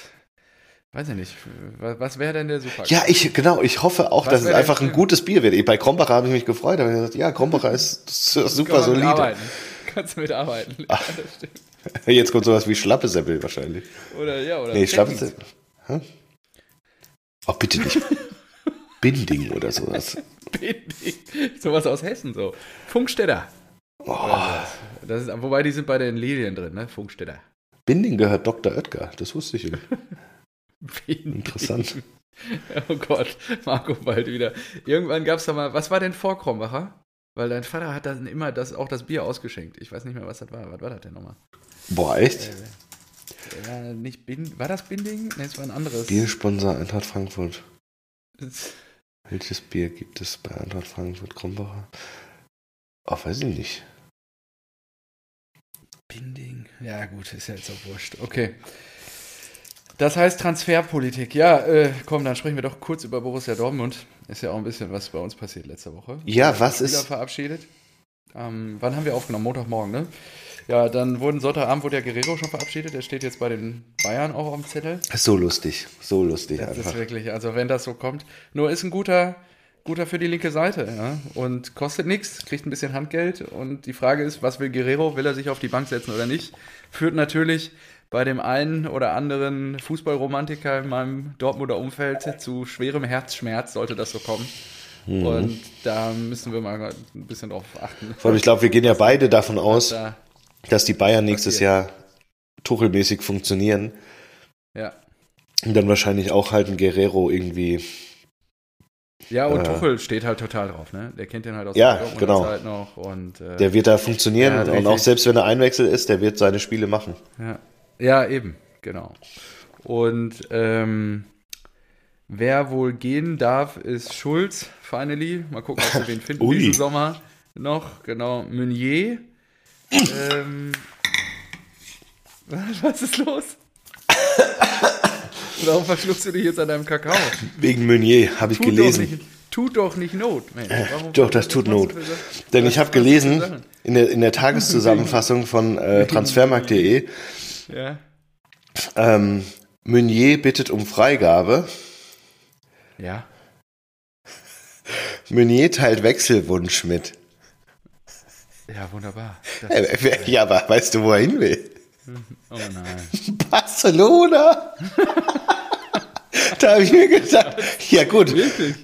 Weiß ich nicht, was wäre denn der Super? Ja, ich genau, ich hoffe auch, was dass es einfach ein gutes Bier wird. Bei Krombacher habe ich mich gefreut, aber ich gesagt, ja, Krombacher ist super kann solide. Kannst du mitarbeiten. Ja, jetzt kommt sowas wie Schlappesäppel wahrscheinlich. Oder ja, oder nee, Schlappesäppel. Hm? Oh, bitte nicht. Binding oder sowas. Binding. Sowas aus Hessen so. Funkstädter. Oh. Das ist, wobei die sind bei den Lilien drin, ne? Funkstädter. Binding gehört Doktor Oetker, das wusste ich nicht. Binding. Interessant. Oh Gott, Marco bald wieder. Irgendwann gab es da mal, was war denn vor Krombacher? Weil dein Vater hat dann immer das, auch das Bier ausgeschenkt. Ich weiß nicht mehr, was das war. Was war das denn nochmal? Boah, echt? Äh, war, nicht Bind, war das Binding? Ne, es war ein anderes. Biersponsor Eintracht Frankfurt. Welches Bier gibt es bei Eintracht Frankfurt Krombacher? Ach, oh, weiß ich nicht. Binding. Ja gut, ist ja jetzt auch wurscht. Okay. Das heißt Transferpolitik. Ja, äh, komm, dann sprechen wir doch kurz über Borussia Dortmund. Ist ja auch ein bisschen was bei uns passiert letzte Woche. Ja, was ist... Spieler verabschiedet. Ähm, wann haben wir aufgenommen? Montagmorgen, ne? Ja, dann wurden Sonntagabend wurde ja Guerreiro schon verabschiedet. Der steht jetzt bei den Bayern auch auf dem Zettel. So lustig, so lustig das einfach. Das ist wirklich, also wenn das so kommt. Nur ist ein guter, guter für die linke Seite, ja? Und kostet nichts, kriegt ein bisschen Handgeld. Und die Frage ist, was will Guerreiro? Will er sich auf die Bank setzen oder nicht? Führt natürlich... bei dem einen oder anderen Fußballromantiker in meinem Dortmunder Umfeld zu schwerem Herzschmerz, sollte das so kommen. Mhm. Und da müssen wir mal ein bisschen drauf achten. Vor allem, ich glaube, wir gehen ja beide davon aus, da dass die Bayern nächstes passiert. Jahr tuchelmäßig funktionieren. Ja. Und dann wahrscheinlich auch halt ein Guerreiro irgendwie. Ja, und äh, Tuchel steht halt total drauf, ne? Der kennt den halt aus ja, der Dortmunder genau. Zeit noch. Und, äh, der wird da funktionieren. Ja, und richtig. Auch selbst wenn er Einwechsel ist, der wird seine Spiele machen. Ja. Ja, eben, genau. Und ähm, wer wohl gehen darf, ist Schulz, finally. Mal gucken, ob wir wen finden diesen Sommer noch. Genau, Meunier. ähm, was ist los? Warum verschluckst du dich jetzt an deinem Kakao? Wegen Meunier, habe ich tut gelesen. Doch nicht, tut doch nicht Not, Mensch. Warum doch, das tut Not. Denn ich habe gelesen, in der, in der Tageszusammenfassung von äh, transfermarkt punkt de, ja. Ähm, Meunier bittet um Freigabe. Ja. Meunier teilt Wechselwunsch mit. Ja, wunderbar. Das ja, ja, aber weißt du, wo er hin will? Oh nein. Barcelona! Da habe ich mir gedacht, ja gut,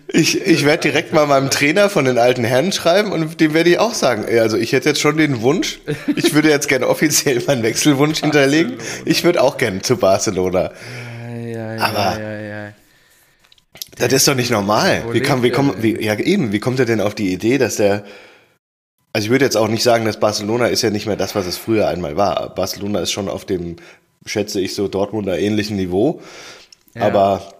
ich, ich werde direkt mal meinem Trainer von den alten Herren schreiben und dem werde ich auch sagen, also ich hätte jetzt schon den Wunsch, ich würde jetzt gerne offiziell meinen Wechselwunsch hinterlegen, ich würde auch gerne zu Barcelona. Ja, ja, aber ja, ja, ja. Das ist doch nicht normal. Wie kommt, wie kommt, wie, ja eben, wie kommt er denn auf die Idee, dass der, also ich würde jetzt auch nicht sagen, dass Barcelona ist ja nicht mehr das, was es früher einmal war. Barcelona ist schon auf dem, schätze ich so, Dortmunder ähnlichen Niveau. Ja. Aber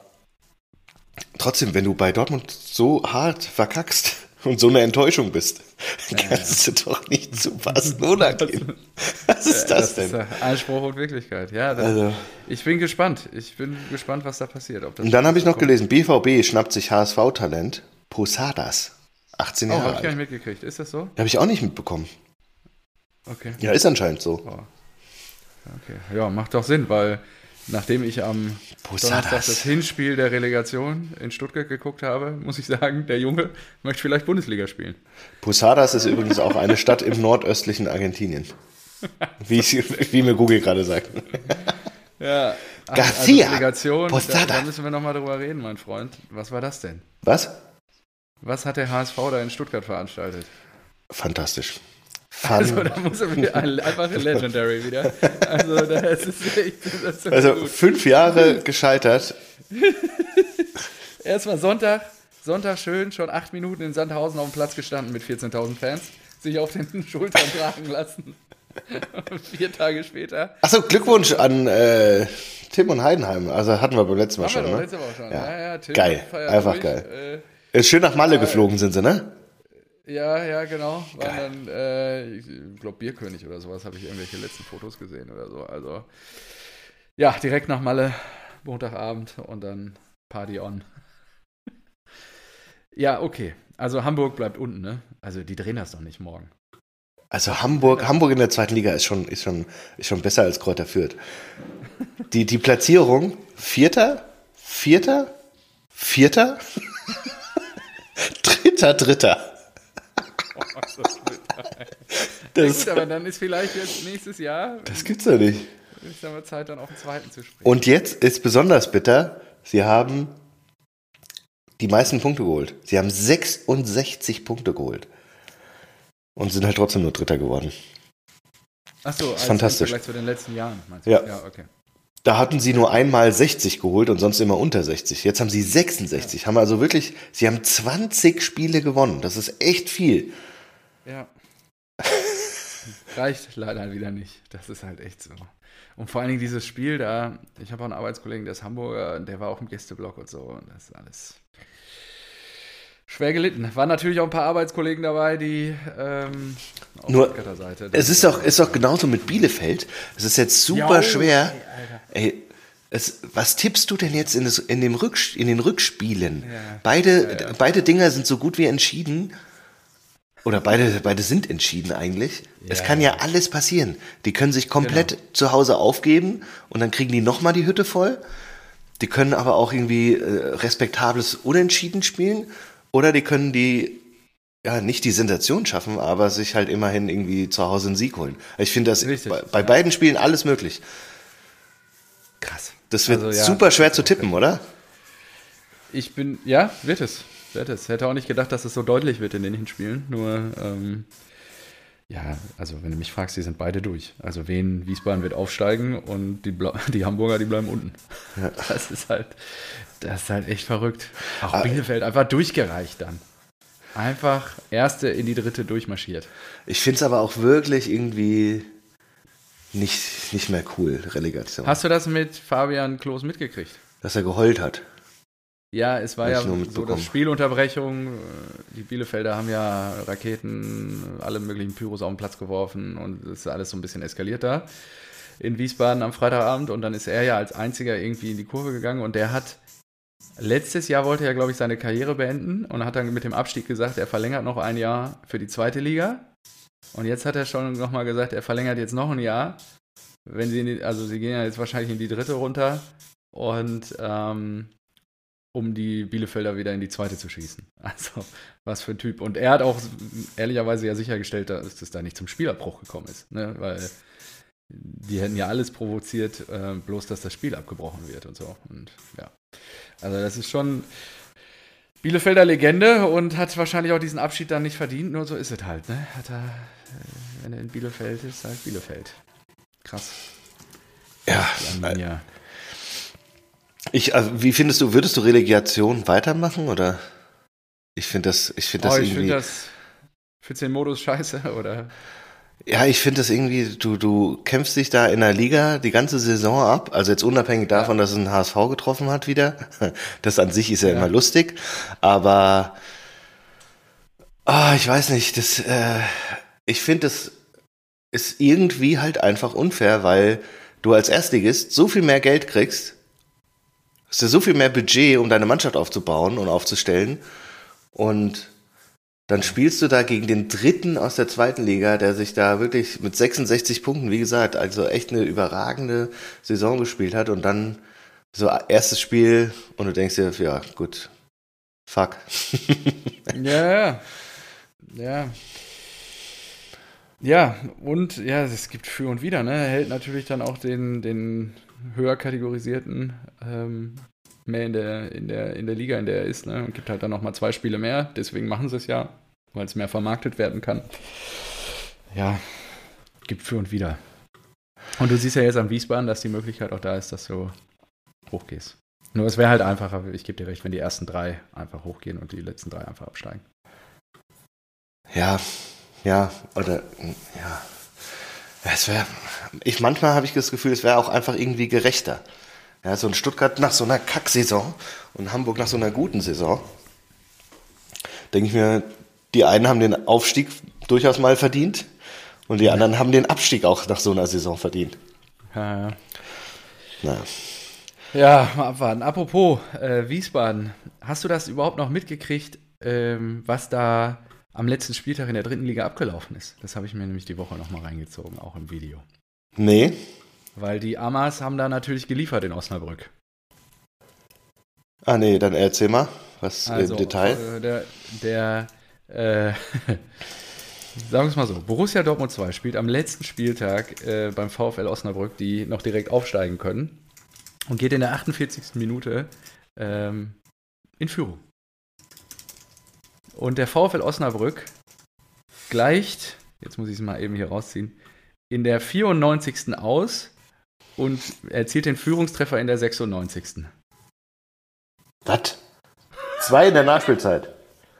trotzdem, wenn du bei Dortmund so hart verkackst und so eine Enttäuschung bist, ja, kannst du doch nicht zu Barcelona gehen. Was ist das, das denn? Das ist Anspruch und Wirklichkeit. Ja, das, also. Ich bin gespannt. Ich bin gespannt, was da passiert. Ob das und dann habe ich noch kommt. gelesen, B V B schnappt sich H S V-Talent Posadas, achtzehn Jahre alt. Oh, habe ich gar nicht mitgekriegt. Ist das so? Habe ich auch nicht mitbekommen. Okay. Ja, ist anscheinend so. Oh. Okay. Ja, macht doch Sinn, weil... Nachdem ich am Donnerstag das Hinspiel der Relegation in Stuttgart geguckt habe, muss ich sagen, der Junge möchte vielleicht Bundesliga spielen. Posadas ist übrigens auch eine Stadt im nordöstlichen Argentinien. Wie, ich, wie mir Google gerade sagt. Ja, ach, Garcia, also Relegation, Posada. Da, da müssen wir nochmal drüber reden, mein Freund. Was war das denn? Was? Was hat der H S V da in Stuttgart veranstaltet? Fantastisch. Fun. Also da muss er einfach Legendary wieder. Also da ist es echt, das ist also gut. Fünf Jahre gescheitert. Erstmal Sonntag, Sonntag schön, schon acht Minuten in Sandhausen auf dem Platz gestanden mit vierzehntausend Fans, sich auf den Schultern tragen lassen. Und vier Tage später. Achso, Glückwunsch an äh, Tim und Heidenheim. Also hatten wir beim letzten Mal schon, ne? Letzte Woche schon. Ja. Ja, ja, Tim, geil, einfach durch. Geil. Äh, schön nach Malle äh, geflogen sind sie, ne? Ja, ja, genau. Waren dann, äh, ich glaube, Bierkönig oder sowas, habe ich irgendwelche letzten Fotos gesehen oder so. Also, ja, direkt nach Malle, Montagabend und dann Party on. Ja, okay. Also, Hamburg bleibt unten, ne? Also, die drehen das doch nicht morgen. Also, Hamburg, Hamburg in der zweiten Liga ist schon, ist schon, ist schon besser als Kräuter Fürth. Die, die Platzierung: Vierter, Vierter, Vierter, Dritter, Dritter. Das gut, aber dann ist vielleicht jetzt nächstes Jahr. Das gibt's ja nicht. Ist aber Zeit, dann auf den zweiten zu springen. Und jetzt ist besonders bitter, sie haben die meisten Punkte geholt. Sie haben sechsundsechzig Punkte geholt. Und sind halt trotzdem nur Dritter geworden. Achso, also fantastisch. Im Vergleich zu den letzten Jahren, meinst du? Ja. Ja, okay. Da hatten sie nur einmal sechzig geholt und sonst immer unter sechzig. Jetzt haben sie sechsundsechzig. Ja. Haben also wirklich, sie haben zwanzig Spiele gewonnen. Das ist echt viel. Ja. Reicht leider wieder nicht. Das ist halt echt so. Und vor allen Dingen dieses Spiel da, ich habe auch einen Arbeitskollegen, der ist Hamburger, der war auch im Gästeblock und so. Und das ist alles schwer gelitten. Waren natürlich auch ein paar Arbeitskollegen dabei, die ähm, auf nur, der Seite. Es ist doch, ist doch genauso mit Bielefeld. Es ist jetzt super jo, schwer. Ey, ey, es, was tippst du denn jetzt in, das, in, dem Rücks- in den Rückspielen? Ja. Beide, ja, ja. beide Dinger sind so gut wie entschieden. Oder beide, beide sind entschieden eigentlich. Ja. Es kann ja alles passieren. Die können sich komplett genau. zu Hause aufgeben und dann kriegen die nochmal die Hütte voll. Die können aber auch irgendwie äh, respektables Unentschieden spielen. Oder die können die, ja, nicht die Sensation schaffen, aber sich halt immerhin irgendwie zu Hause einen Sieg holen. Ich finde das Richtig, bei, bei ja. beiden Spielen alles möglich. Krass. Das wird also, ja, super schwer zu tippen, oder? Ich bin, ja, wird es. Wird es. Hätte auch nicht gedacht, dass es so deutlich wird in den Hinspielen. Nur, ähm, ja, also wenn du mich fragst, die sind beide durch. Also Wien, Wiesbaden wird aufsteigen und die, Bla- die Hamburger, die bleiben unten. Ja. Das ist halt, das ist halt echt verrückt. Auch ah, Bielefeld einfach durchgereicht dann. Einfach erste in die dritte durchmarschiert. Ich finde es aber auch wirklich irgendwie nicht, nicht mehr cool, Relegation. Hast du das mit Fabian Klos mitgekriegt? Dass er geheult hat. Ja, es war ja so, dass Spielunterbrechung, die Bielefelder haben ja Raketen, alle möglichen Pyros auf den Platz geworfen und es ist alles so ein bisschen eskaliert da in Wiesbaden am Freitagabend und dann ist er ja als einziger irgendwie in die Kurve gegangen und der hat, letztes Jahr wollte er, glaube ich, seine Karriere beenden und hat dann mit dem Abstieg gesagt, er verlängert noch ein Jahr für die zweite Liga und jetzt hat er schon nochmal gesagt, er verlängert jetzt noch ein Jahr, wenn sie, in die, also sie gehen ja jetzt wahrscheinlich in die dritte runter und ähm, um die Bielefelder wieder in die zweite zu schießen. Also, was für ein Typ. Und er hat auch ehrlicherweise ja sichergestellt, dass es da nicht zum Spielabbruch gekommen ist. Ne? Weil die hätten ja alles provoziert, äh, bloß dass das Spiel abgebrochen wird und so. Und ja, Also das ist schon Bielefelder Legende und hat wahrscheinlich auch diesen Abschied dann nicht verdient, nur so ist es halt, ne? Hat er, wenn er in Bielefeld ist, halt Bielefeld. Krass. Ja. ja. Ich, also, wie findest du, würdest du Relegation weitermachen, oder? Ich finde das, ich finde oh, das ich irgendwie... Find das, ich finde den Modus scheiße, oder? Ja, ich finde das irgendwie, du, du kämpfst dich da in der Liga die ganze Saison ab, also jetzt unabhängig davon, ja. dass es einen H S V getroffen hat wieder, das an sich ist ja, ja. immer lustig, aber oh, ich weiß nicht, das, äh, ich finde das ist irgendwie halt einfach unfair, weil du als Erstligist so viel mehr Geld kriegst, hast ja so viel mehr Budget, um deine Mannschaft aufzubauen und aufzustellen, und dann spielst du da gegen den Dritten aus der zweiten Liga, der sich da wirklich mit sechsundsechzig Punkten, wie gesagt, also echt eine überragende Saison gespielt hat, und dann so erstes Spiel und du denkst dir, ja gut, fuck. Ja, ja, ja. Ja, und ja, es gibt für und wieder, ne, hält natürlich dann auch den, den höher kategorisierten ähm, mehr in der, in der, in der Liga, in der er ist, ne? Und gibt halt dann nochmal zwei Spiele mehr, deswegen machen sie es ja, weil es mehr vermarktet werden kann. Ja, gibt für und wieder. Und du siehst ja jetzt am Wiesbaden, dass die Möglichkeit auch da ist, dass du hochgehst. Nur es wäre halt einfacher, ich gebe dir recht, wenn die ersten drei einfach hochgehen und die letzten drei einfach absteigen. Ja, ja, oder ja. Es wäre, ich manchmal habe ich das Gefühl, es wäre auch einfach irgendwie gerechter. Ja, so ein Stuttgart nach so einer Kack-Saison und Hamburg nach so einer guten Saison, denke ich mir, die einen haben den Aufstieg durchaus mal verdient und die anderen haben den Abstieg auch nach so einer Saison verdient. Ja, ja. Naja. Ja, mal abwarten. Apropos äh, Wiesbaden, hast du das überhaupt noch mitgekriegt, ähm, was da am letzten Spieltag in der dritten Liga abgelaufen ist? Das habe ich mir nämlich die Woche nochmal reingezogen, auch im Video. Nee. Weil die Amas haben da natürlich geliefert in Osnabrück. Ah nee, dann erzähl mal, was also, im Detail. Der, der äh, sagen wir es mal so, Borussia Dortmund zwei spielt am letzten Spieltag äh, beim VfL Osnabrück, die noch direkt aufsteigen können, und geht in der achtundvierzigsten Minute ähm, in Führung. Und der VfL Osnabrück gleicht, jetzt muss ich es mal eben hier rausziehen, in der vierundneunzigsten aus und erzielt den Führungstreffer in der sechsundneunzigsten Was? Zwei in der Nachspielzeit?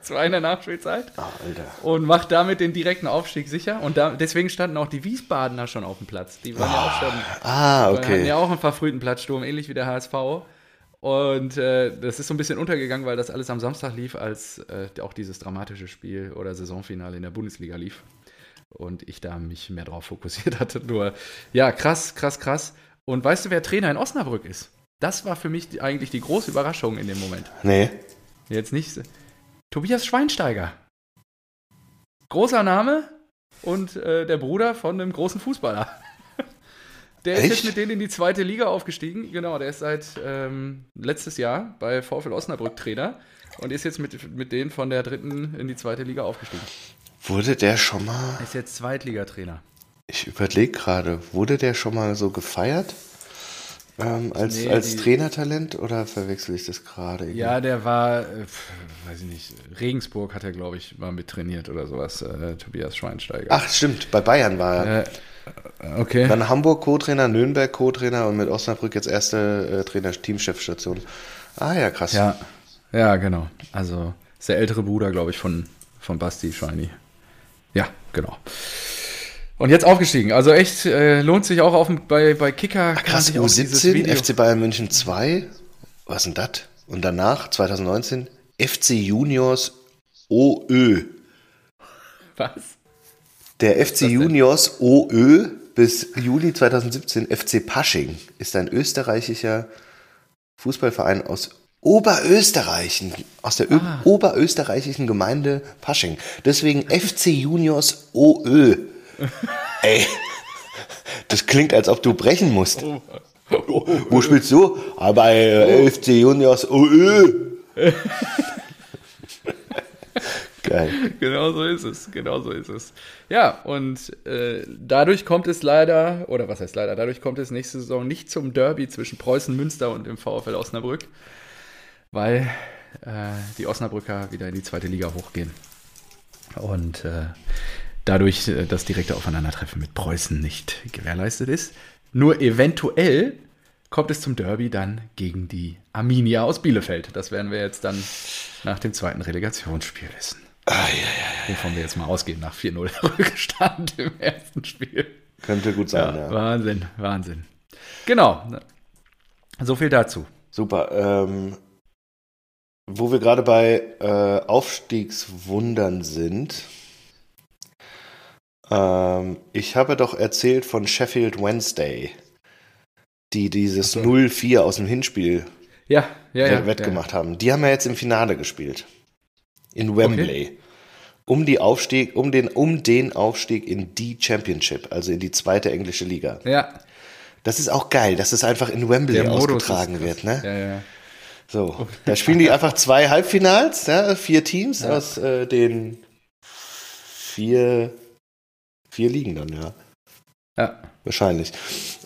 Zwei in der Nachspielzeit. Ach, Alter. Und macht damit den direkten Aufstieg sicher. Und da, deswegen standen auch die Wiesbadener schon auf dem Platz. Die waren ah, ja auch schon. Ah, okay. Die hatten ja auch einen verfrühten Platzsturm, ähnlich wie der H S V. Und äh, das ist so ein bisschen untergegangen, weil das alles am Samstag lief, als äh, auch dieses dramatische Spiel oder Saisonfinale in der Bundesliga lief. Und ich da mich mehr drauf fokussiert hatte. Nur, ja, krass, krass, krass. Und weißt du, wer Trainer in Osnabrück ist? Das war für mich die, eigentlich die große Überraschung in dem Moment. Nee. Jetzt nicht. Tobias Schweinsteiger. Großer Name und äh, der Bruder von einem großen Fußballer. Der Echt? Ist jetzt mit denen in die zweite Liga aufgestiegen. Genau, der ist seit ähm, letztes Jahr bei VfL Osnabrück Trainer und ist jetzt mit, mit denen von der dritten in die zweite Liga aufgestiegen. Wurde der schon mal... Er ist jetzt Zweitligatrainer. Ich überlege gerade, wurde der schon mal so gefeiert ähm, als, nee, als die, Trainertalent, oder verwechsel ich das gerade? Ja, der war, äh, weiß ich nicht, Regensburg hat er, glaube ich, mal mittrainiert oder sowas, äh, Tobias Schweinsteiger. Ach, stimmt, bei Bayern war er. Äh, okay. Dann Hamburg Co-Trainer, Nürnberg Co-Trainer und mit Osnabrück jetzt erste äh, Trainer-Teamchefstation. Ah ja, krass. Ja, ja, genau. Also ist der ältere Bruder, glaube ich, von, von Basti Schweini. Ja, genau. Und jetzt aufgestiegen. Also echt, äh, lohnt sich auch auf, bei, bei Kicker. Ach, krass, U siebzehn, F C Bayern München zwei. Was ist denn das? Und danach, zwanzig neunzehn, F C Juniors O Ö. Was? Der F C Juniors O Ö bis Juli zwanzig siebzehn, F C Pasching, ist ein österreichischer Fußballverein aus Oberösterreich, aus der ah. oberösterreichischen Gemeinde Pasching. Deswegen F C Juniors O Ö. Ey, das klingt, als ob du brechen musst. Oh. Oh, oh, oh. Wo spielst du? Ah, bei oh. F C Juniors O Ö. Geil. Genau so ist es, genau so ist es. Ja, und äh, dadurch kommt es leider, oder was heißt leider, dadurch kommt es nächste Saison nicht zum Derby zwischen Preußen Münster und dem VfL Osnabrück, weil äh, die Osnabrücker wieder in die zweite Liga hochgehen. Und äh, dadurch äh, das direkte Aufeinandertreffen mit Preußen nicht gewährleistet ist. Nur eventuell kommt es zum Derby dann gegen die Arminia aus Bielefeld. Das werden wir jetzt dann nach dem zweiten Relegationsspiel wissen. Ah, ja, ja, ja. Wovon wir jetzt mal ausgehen, nach vier null Rückstand im ersten Spiel. Könnte gut sein, ja. ja. Wahnsinn, Wahnsinn. Genau, so viel dazu. Super. Ähm, wo wir gerade bei äh, Aufstiegswundern sind. Ähm, ich habe doch erzählt von Sheffield Wednesday, die dieses okay. null vier aus dem Hinspiel ja, ja, ja, wettgemacht ja. haben. Die haben ja jetzt im Finale gespielt. In Wembley. Okay. Um, die Aufstieg, um, den, um den Aufstieg in die Championship, also in die zweite englische Liga. Ja. Das ist auch geil, dass es einfach in Wembley Der ausgetragen wird. Ne? Ja, ja. So, okay. Da spielen die einfach zwei Halbfinals, ne? vier Teams ja. aus äh, den vier, vier Ligen dann, ja. Ja. Wahrscheinlich.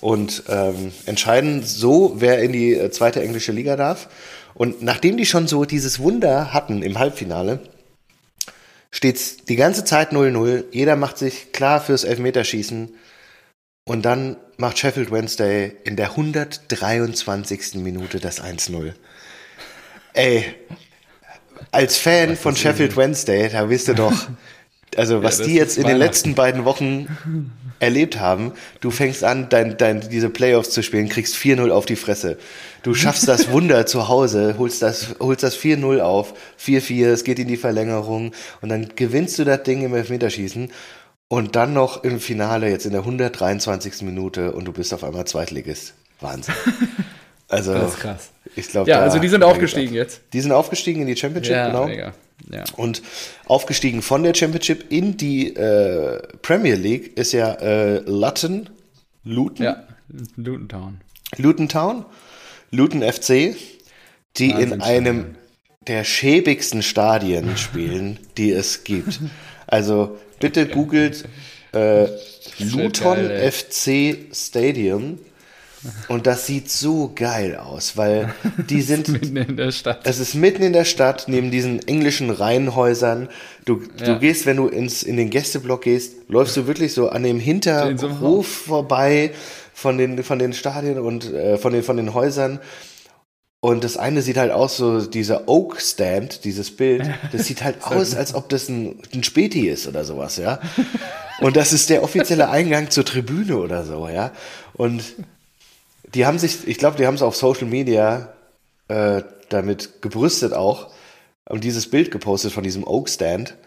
Und ähm, entscheiden so, wer in die äh, zweite englische Liga darf. Und nachdem die schon so dieses Wunder hatten im Halbfinale, steht's die ganze Zeit null null. Jeder macht sich klar fürs Elfmeterschießen. Und dann macht Sheffield Wednesday in der hundertdreiundzwanzigsten Minute das eins null. Ey, als Fan von Sheffield Wednesday, da wisst ihr doch, also was ja, die jetzt in den letzten beiden Wochen erlebt haben, du fängst an, dein, dein, diese Playoffs zu spielen, kriegst vier null auf die Fresse. Du schaffst das Wunder zu Hause, holst das, holst das vier null auf, vier vier, es geht in die Verlängerung und dann gewinnst du das Ding im Elfmeterschießen und dann noch im Finale, jetzt in der hundertdreiundzwanzigsten Minute und du bist auf einmal Zweitligist. Wahnsinn. Also, das ist krass. Ich glaub, ja, also die sind aufgestiegen gedacht. jetzt. Die sind aufgestiegen in die Championship, ja, genau. Mega. Ja. Und aufgestiegen von der Championship in die äh, Premier League ist ja äh, Luton, Luton? Ja, Luton Town. Luton Town, Luton F C, die Wahnsinn, in einem Stadion. Der schäbigsten Stadien spielen, die es gibt. Also bitte googelt äh, Luton geil, F C Stadium. Und das sieht so geil aus, weil die sind. Mitten in der Stadt. Es ist mitten in der Stadt, neben diesen englischen Reihenhäusern. Du, ja. du gehst, wenn du ins, in den Gästeblock gehst, läufst du wirklich so an dem Hinterhof vorbei von den, von den Stadien und äh, von, den, von den Häusern. Und das eine sieht halt aus, so dieser Oak Stand, dieses Bild, das sieht halt aus, als ob das ein, ein Späti ist oder sowas, ja. Und das ist der offizielle Eingang zur Tribüne oder so, ja. Und. Die haben sich, ich glaube, die haben es auf Social Media äh, damit gebrüstet auch und dieses Bild gepostet von diesem Oak Stand,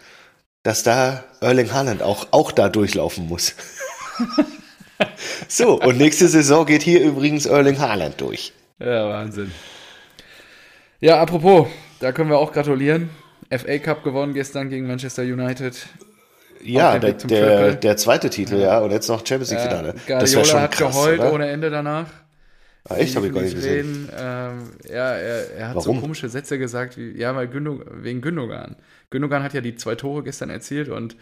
dass da Erling Haaland auch, auch da durchlaufen muss. So, und nächste Saison geht hier übrigens Erling Haaland durch. Ja, Wahnsinn. Ja, apropos, da können wir auch gratulieren. F A Cup gewonnen gestern gegen Manchester United. Ja, der, der, der zweite Titel, ja. ja, und jetzt noch Champions League Finale. Ja, das war schon hat krass, geheult oder? Ohne Ende danach. Ah, echt, habe ich gar nicht reden. gesehen. Ähm, ja, er, er hat Warum? so komische Sätze gesagt, wie, ja, weil Gündogan, wegen Gündogan. Gündogan hat ja die zwei Tore gestern erzielt und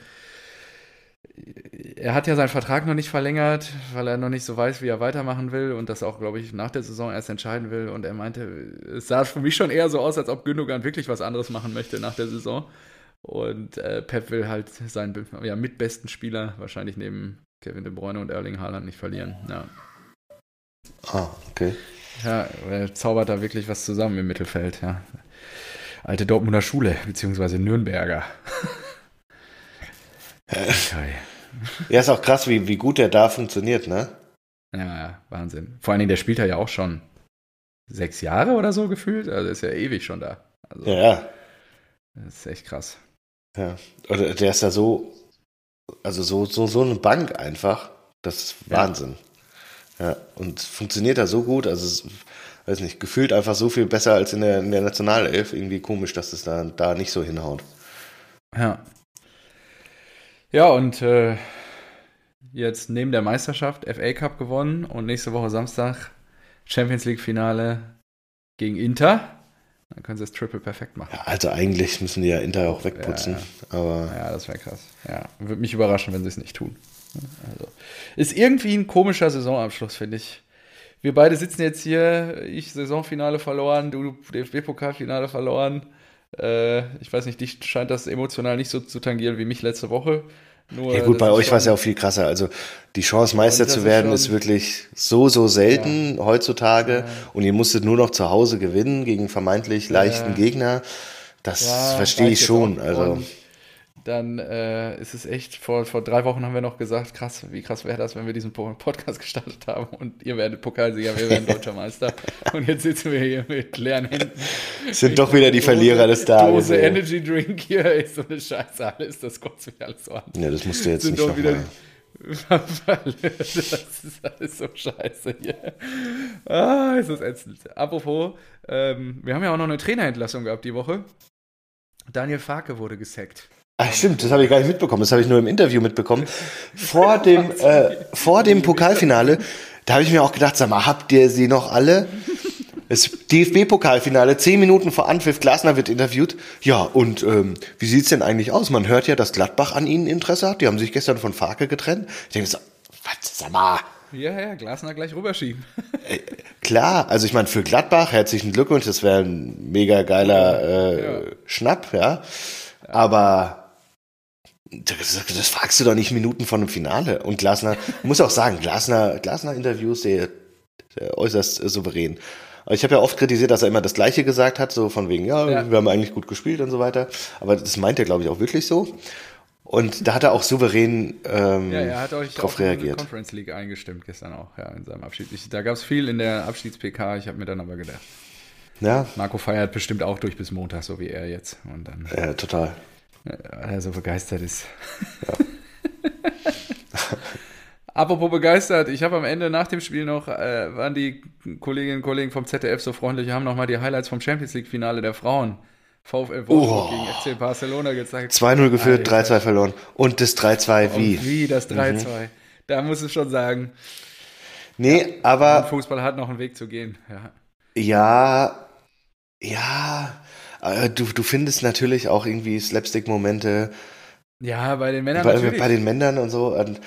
er hat ja seinen Vertrag noch nicht verlängert, weil er noch nicht so weiß, wie er weitermachen will und das auch, glaube ich, nach der Saison erst entscheiden will. Und er meinte, es sah für mich schon eher so aus, als ob Gündogan wirklich was anderes machen möchte nach der Saison. Und äh, Pep will halt seinen ja, mitbesten Spieler wahrscheinlich neben Kevin De Bruyne und Erling Haaland nicht verlieren. Ja. Ah, okay. Ja, er zaubert da wirklich was zusammen im Mittelfeld. Ja. Alte Dortmunder Schule, beziehungsweise Nürnberger. Okay. Ja, ist auch krass, wie, wie gut der da funktioniert, ne? Ja, ja, Wahnsinn. Vor allen Dingen, der spielt da ja auch schon sechs Jahre oder so gefühlt. Also ist ja ewig schon da. Also, ja, ja. Das ist echt krass. Ja, oder der ist ja so, also so, so, so eine Bank einfach. Das ist Wahnsinn. Ja. Ja, und funktioniert da so gut, also weiß nicht, gefühlt einfach so viel besser als in der, in der Nationalelf. Irgendwie komisch, dass es da, da nicht so hinhaut. Ja. Ja, und äh, jetzt neben der Meisterschaft F A Cup gewonnen und nächste Woche Samstag Champions League Finale gegen Inter. Dann können sie das Triple perfekt machen. Ja, also eigentlich müssen die ja Inter auch wegputzen. Ja, ja. Aber ja, das wäre krass. Ja, würde mich überraschen, wenn sie es nicht tun. Also ist irgendwie ein komischer Saisonabschluss, finde ich. Wir beide sitzen jetzt hier, ich Saisonfinale verloren, du D F B-Pokalfinale verloren. Äh, ich weiß nicht, dich scheint das emotional nicht so zu tangieren wie mich letzte Woche. Nur, ja gut, bei euch war es ja auch viel krasser. Also die Chance, Meister zu werden, ist wirklich so, so selten ja. heutzutage. Ja. Und ihr musstet nur noch zu Hause gewinnen gegen vermeintlich leichten ja. Gegner. Das ja, verstehe ich schon. Also dann äh, ist es echt, vor, vor drei Wochen haben wir noch gesagt, krass, wie krass wäre das, wenn wir diesen Podcast gestartet haben und ihr werdet Pokalsieger, wir werden Deutscher Meister. Und jetzt sitzen wir hier mit leeren Händen. Sind doch wieder die Dose, Verlierer des Tages. Dose ey. Energy Drink hier ist so eine Scheiße, alles, das kotzt mich alles so an. Ja, das musst du jetzt Sind nicht doch wieder Das ist alles so scheiße hier. Ah, ist das ätzend. Apropos, ähm, wir haben ja auch noch eine Trainerentlassung gehabt die Woche. Daniel Farke wurde gesackt. Ach stimmt, das habe ich gar nicht mitbekommen, das habe ich nur im Interview mitbekommen. Vor dem, äh, vor dem Pokalfinale, da habe ich mir auch gedacht, sag mal, habt ihr sie noch alle? Das D F B-Pokalfinale, zehn Minuten vor Anpfiff, Glasner wird interviewt. Ja, und ähm, wie sieht's denn eigentlich aus? Man hört ja, dass Gladbach an ihnen Interesse hat, die haben sich gestern von Farke getrennt. Ich denke so, was, sag mal. Ja, ja, Glasner gleich rüberschieben. Klar, also ich meine, für Gladbach, herzlichen Glückwunsch, das wäre ein mega geiler äh, ja. Schnapp, ja. Aber das, das fragst du doch nicht Minuten vor einem Finale. Und Glasner, muss auch sagen, Glasner, Glasner Interviews, der, der äußerst souverän. Ich habe ja oft kritisiert, dass er immer das Gleiche gesagt hat, so von wegen, ja, ja, wir haben eigentlich gut gespielt und so weiter. Aber das meint er, glaube ich, auch wirklich so. Und da hat er auch souverän ähm, ja, er hat euch drauf auch reagiert. In der Conference League eingestimmt gestern auch, ja, in seinem Abschied. Ich, da gab es viel in der Abschieds-P K, ich habe mir dann aber gedacht, ja. Marco feiert bestimmt auch durch bis Montag, so wie er jetzt. Und dann, ja, total. Weil er so begeistert ist. Ja. Apropos begeistert, ich habe am Ende nach dem Spiel noch, äh, waren die Kolleginnen und Kollegen vom Z D F so freundlich, haben nochmal die Highlights vom Champions-League-Finale der Frauen. VfL Wolfsburg oh. gegen F C Barcelona gezeigt. zwei null geführt, Alter. drei zwei verloren. Und das drei zwei wie? Und wie das drei zwei. Mhm. Da muss ich schon sagen. Nee, ja, aber... Fußball hat noch einen Weg zu gehen. Ja, ja... ja. Du, du findest natürlich auch irgendwie Slapstick-Momente. Ja, bei den Männern bei, natürlich. Bei den Männern und so. Und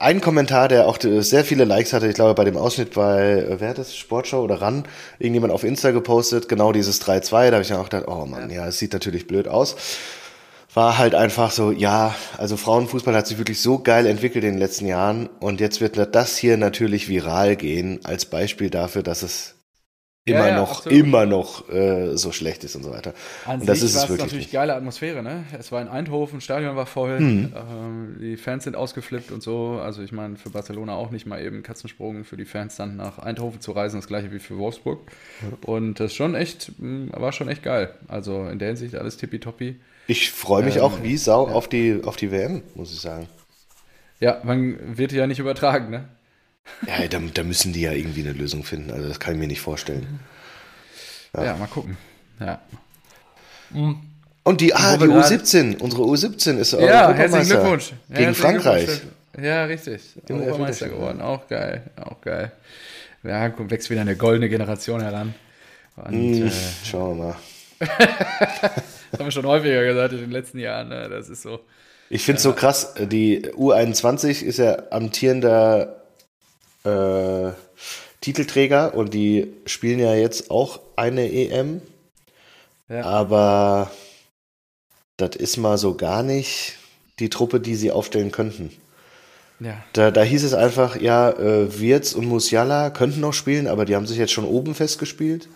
ein Kommentar, der auch sehr viele Likes hatte, ich glaube bei dem Ausschnitt bei, wer hat das, Sportschau oder RAN, irgendjemand auf Insta gepostet, genau dieses drei zwei, da habe ich dann auch gedacht, oh Mann, ja, es ja, sieht natürlich blöd aus. War halt einfach so, ja, also Frauenfußball hat sich wirklich so geil entwickelt in den letzten Jahren und jetzt wird das hier natürlich viral gehen als Beispiel dafür, dass es immer ja, ja, noch, absolut. immer noch äh, so schlecht ist und so weiter. An und das sich ist war es wirklich natürlich nicht. Geile Atmosphäre, ne? Es war in Eindhoven, Stadion war voll, mhm. ähm, die Fans sind ausgeflippt und so. Also ich meine, für Barcelona auch nicht mal eben Katzensprung für die Fans dann nach Eindhoven zu reisen, das gleiche wie für Wolfsburg. Mhm. Und das schon echt, war schon echt geil. Also in der Hinsicht alles tippitoppi. Ich freue mich ähm, auch wie Sau ja. auf die auf die W M, muss ich sagen. Ja, man wird die ja nicht übertragen, ne? Ja, da, da müssen die ja irgendwie eine Lösung finden. Also das kann ich mir nicht vorstellen. Ja, ja mal gucken. Ja. Und die, ah, die U siebzehn. Unsere U siebzehn ist ja, herzlichen Glückwunsch. Gegen herzlichen Frankreich. Glückwunsch. Ja, richtig. Europameister geworden. Auch geil. Auch geil. Ja, wächst wieder eine goldene Generation heran. Und, mm, äh, schauen wir mal. Das haben wir schon häufiger gesagt in den letzten Jahren. Ne? Das ist so. Ich finde es ja. so krass. Die U einundzwanzig ist ja amtierender Äh, Titelträger und die spielen ja jetzt auch eine E M, ja. aber das ist mal so gar nicht die Truppe, die sie aufstellen könnten. Ja. Da, da hieß es einfach, ja, äh, Wirtz und Musiala könnten noch spielen, aber die haben sich jetzt schon oben festgespielt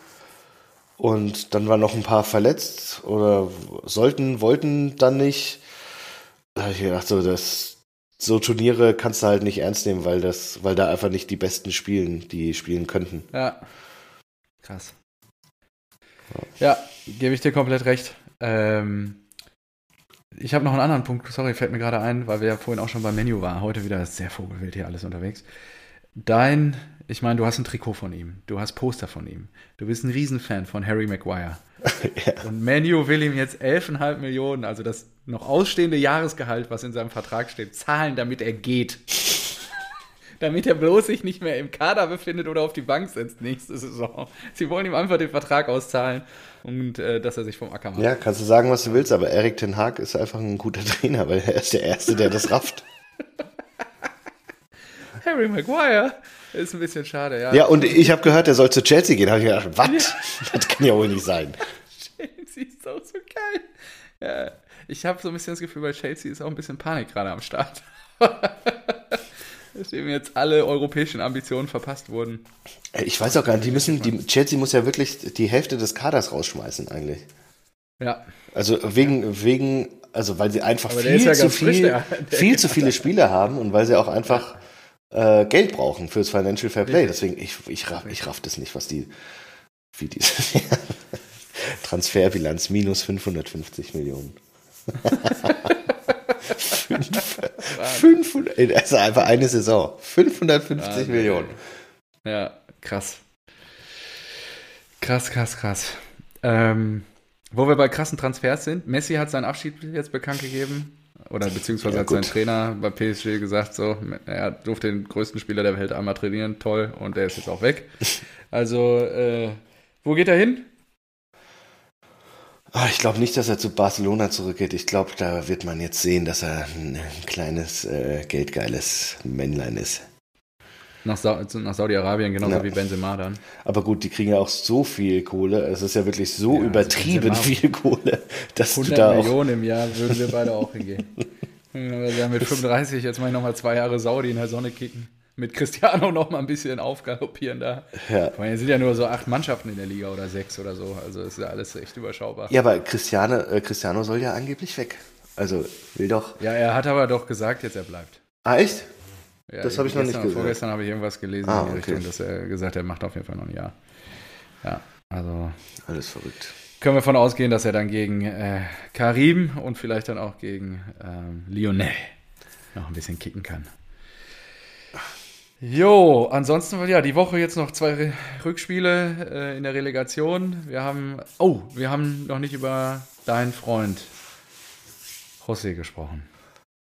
und dann waren noch ein paar verletzt oder sollten, wollten dann nicht. Da habe ich gedacht, so das So Turniere kannst du halt nicht ernst nehmen, weil das, weil da einfach nicht die Besten spielen, die spielen könnten. Ja, krass. Ja, gebe ich dir komplett recht. Ähm, ich habe noch einen anderen Punkt, sorry, fällt mir gerade ein, weil wir ja vorhin auch schon beim Menu waren. Heute wieder sehr vogelwild hier alles unterwegs. Dein, ich meine, du hast ein Trikot von ihm, du hast Poster von ihm, du bist ein Riesenfan von Harry Maguire. Ja. Und Manu will ihm jetzt elf Komma fünf Millionen, also das noch ausstehende Jahresgehalt, was in seinem Vertrag steht, zahlen, damit er geht. damit er bloß sich nicht mehr im Kader befindet oder auf die Bank setzt nächste Saison. Sie wollen ihm einfach den Vertrag auszahlen und äh, dass er sich vom Acker macht. Ja, kannst du sagen, was du willst, aber Erik ten Hag ist einfach ein guter Trainer, weil er ist der Erste, der das rafft. Harry Maguire ist ein bisschen schade, ja. Ja, und ich habe gehört, er soll zu Chelsea gehen. Da habe ich gedacht, was? Ja. Das kann ja wohl nicht sein. Chelsea ist auch so geil. Ja, ich habe so ein bisschen das Gefühl, bei Chelsea ist auch ein bisschen Panik gerade am Start. Dass eben jetzt alle europäischen Ambitionen verpasst wurden. Ich weiß auch gar nicht, die müssen, die, Chelsea muss ja wirklich die Hälfte des Kaders rausschmeißen eigentlich. Ja. Also wegen, ja. wegen, also weil sie einfach viel, ja zu viel, frisch, der, der viel zu viele Spieler haben und weil sie auch einfach äh, Geld brauchen fürs Financial Fair Play. Deswegen, ich, ich, raff, ich raff das nicht, was die, wie die Transferbilanz minus fünfhundertfünfzig Millionen. fünfhundert, also einfach eine Saison. fünfhundertfünfzig ah, Millionen. Ja, krass. Krass, krass, krass. Ähm, wo wir bei krassen Transfers sind, Messi hat seinen Abschied jetzt bekannt gegeben. Oder beziehungsweise ja, hat gut. sein Trainer bei P S G gesagt, so, er durfte den größten Spieler der Welt einmal trainieren, toll, und der ist jetzt auch weg. Also, äh, wo geht er hin? Ich glaube nicht, dass er zu Barcelona zurückgeht. Ich glaube, da wird man jetzt sehen, dass er ein kleines, äh, geldgeiles Männlein ist. Nach, Sa- nach Saudi-Arabien, genauso ja. wie Benzema dann. Aber gut, die kriegen ja auch so viel Kohle. Es ist ja wirklich so ja, übertrieben also viel Kohle, dass du da auch... hundert Millionen im Jahr würden wir beide auch hingehen. Wir haben mit fünfunddreißig, jetzt mache ich nochmal zwei Jahre Saudi in der Sonne kicken. Mit Cristiano noch mal ein bisschen aufgaloppieren da. Ja. Es sind ja nur so acht Mannschaften in der Liga oder sechs oder so. Also ist ja alles echt überschaubar. Ja, aber Cristiano, äh, Cristiano soll ja angeblich weg. Also will doch... Ja, er hat aber doch gesagt, jetzt er bleibt. Ah, echt? Ja, das habe ich noch nicht gehört. Vorgestern habe ich irgendwas gelesen ah, in die okay. Richtung, dass er gesagt hat, er macht auf jeden Fall noch ein Jahr. Ja, also... Alles verrückt. Können wir davon ausgehen, dass er dann gegen äh, Karim und vielleicht dann auch gegen ähm, Lionel noch ein bisschen kicken kann. Jo, ansonsten, ja, die Woche jetzt noch zwei Re- Rückspiele äh, in der Relegation. Wir haben, oh, wir haben noch nicht über deinen Freund José gesprochen.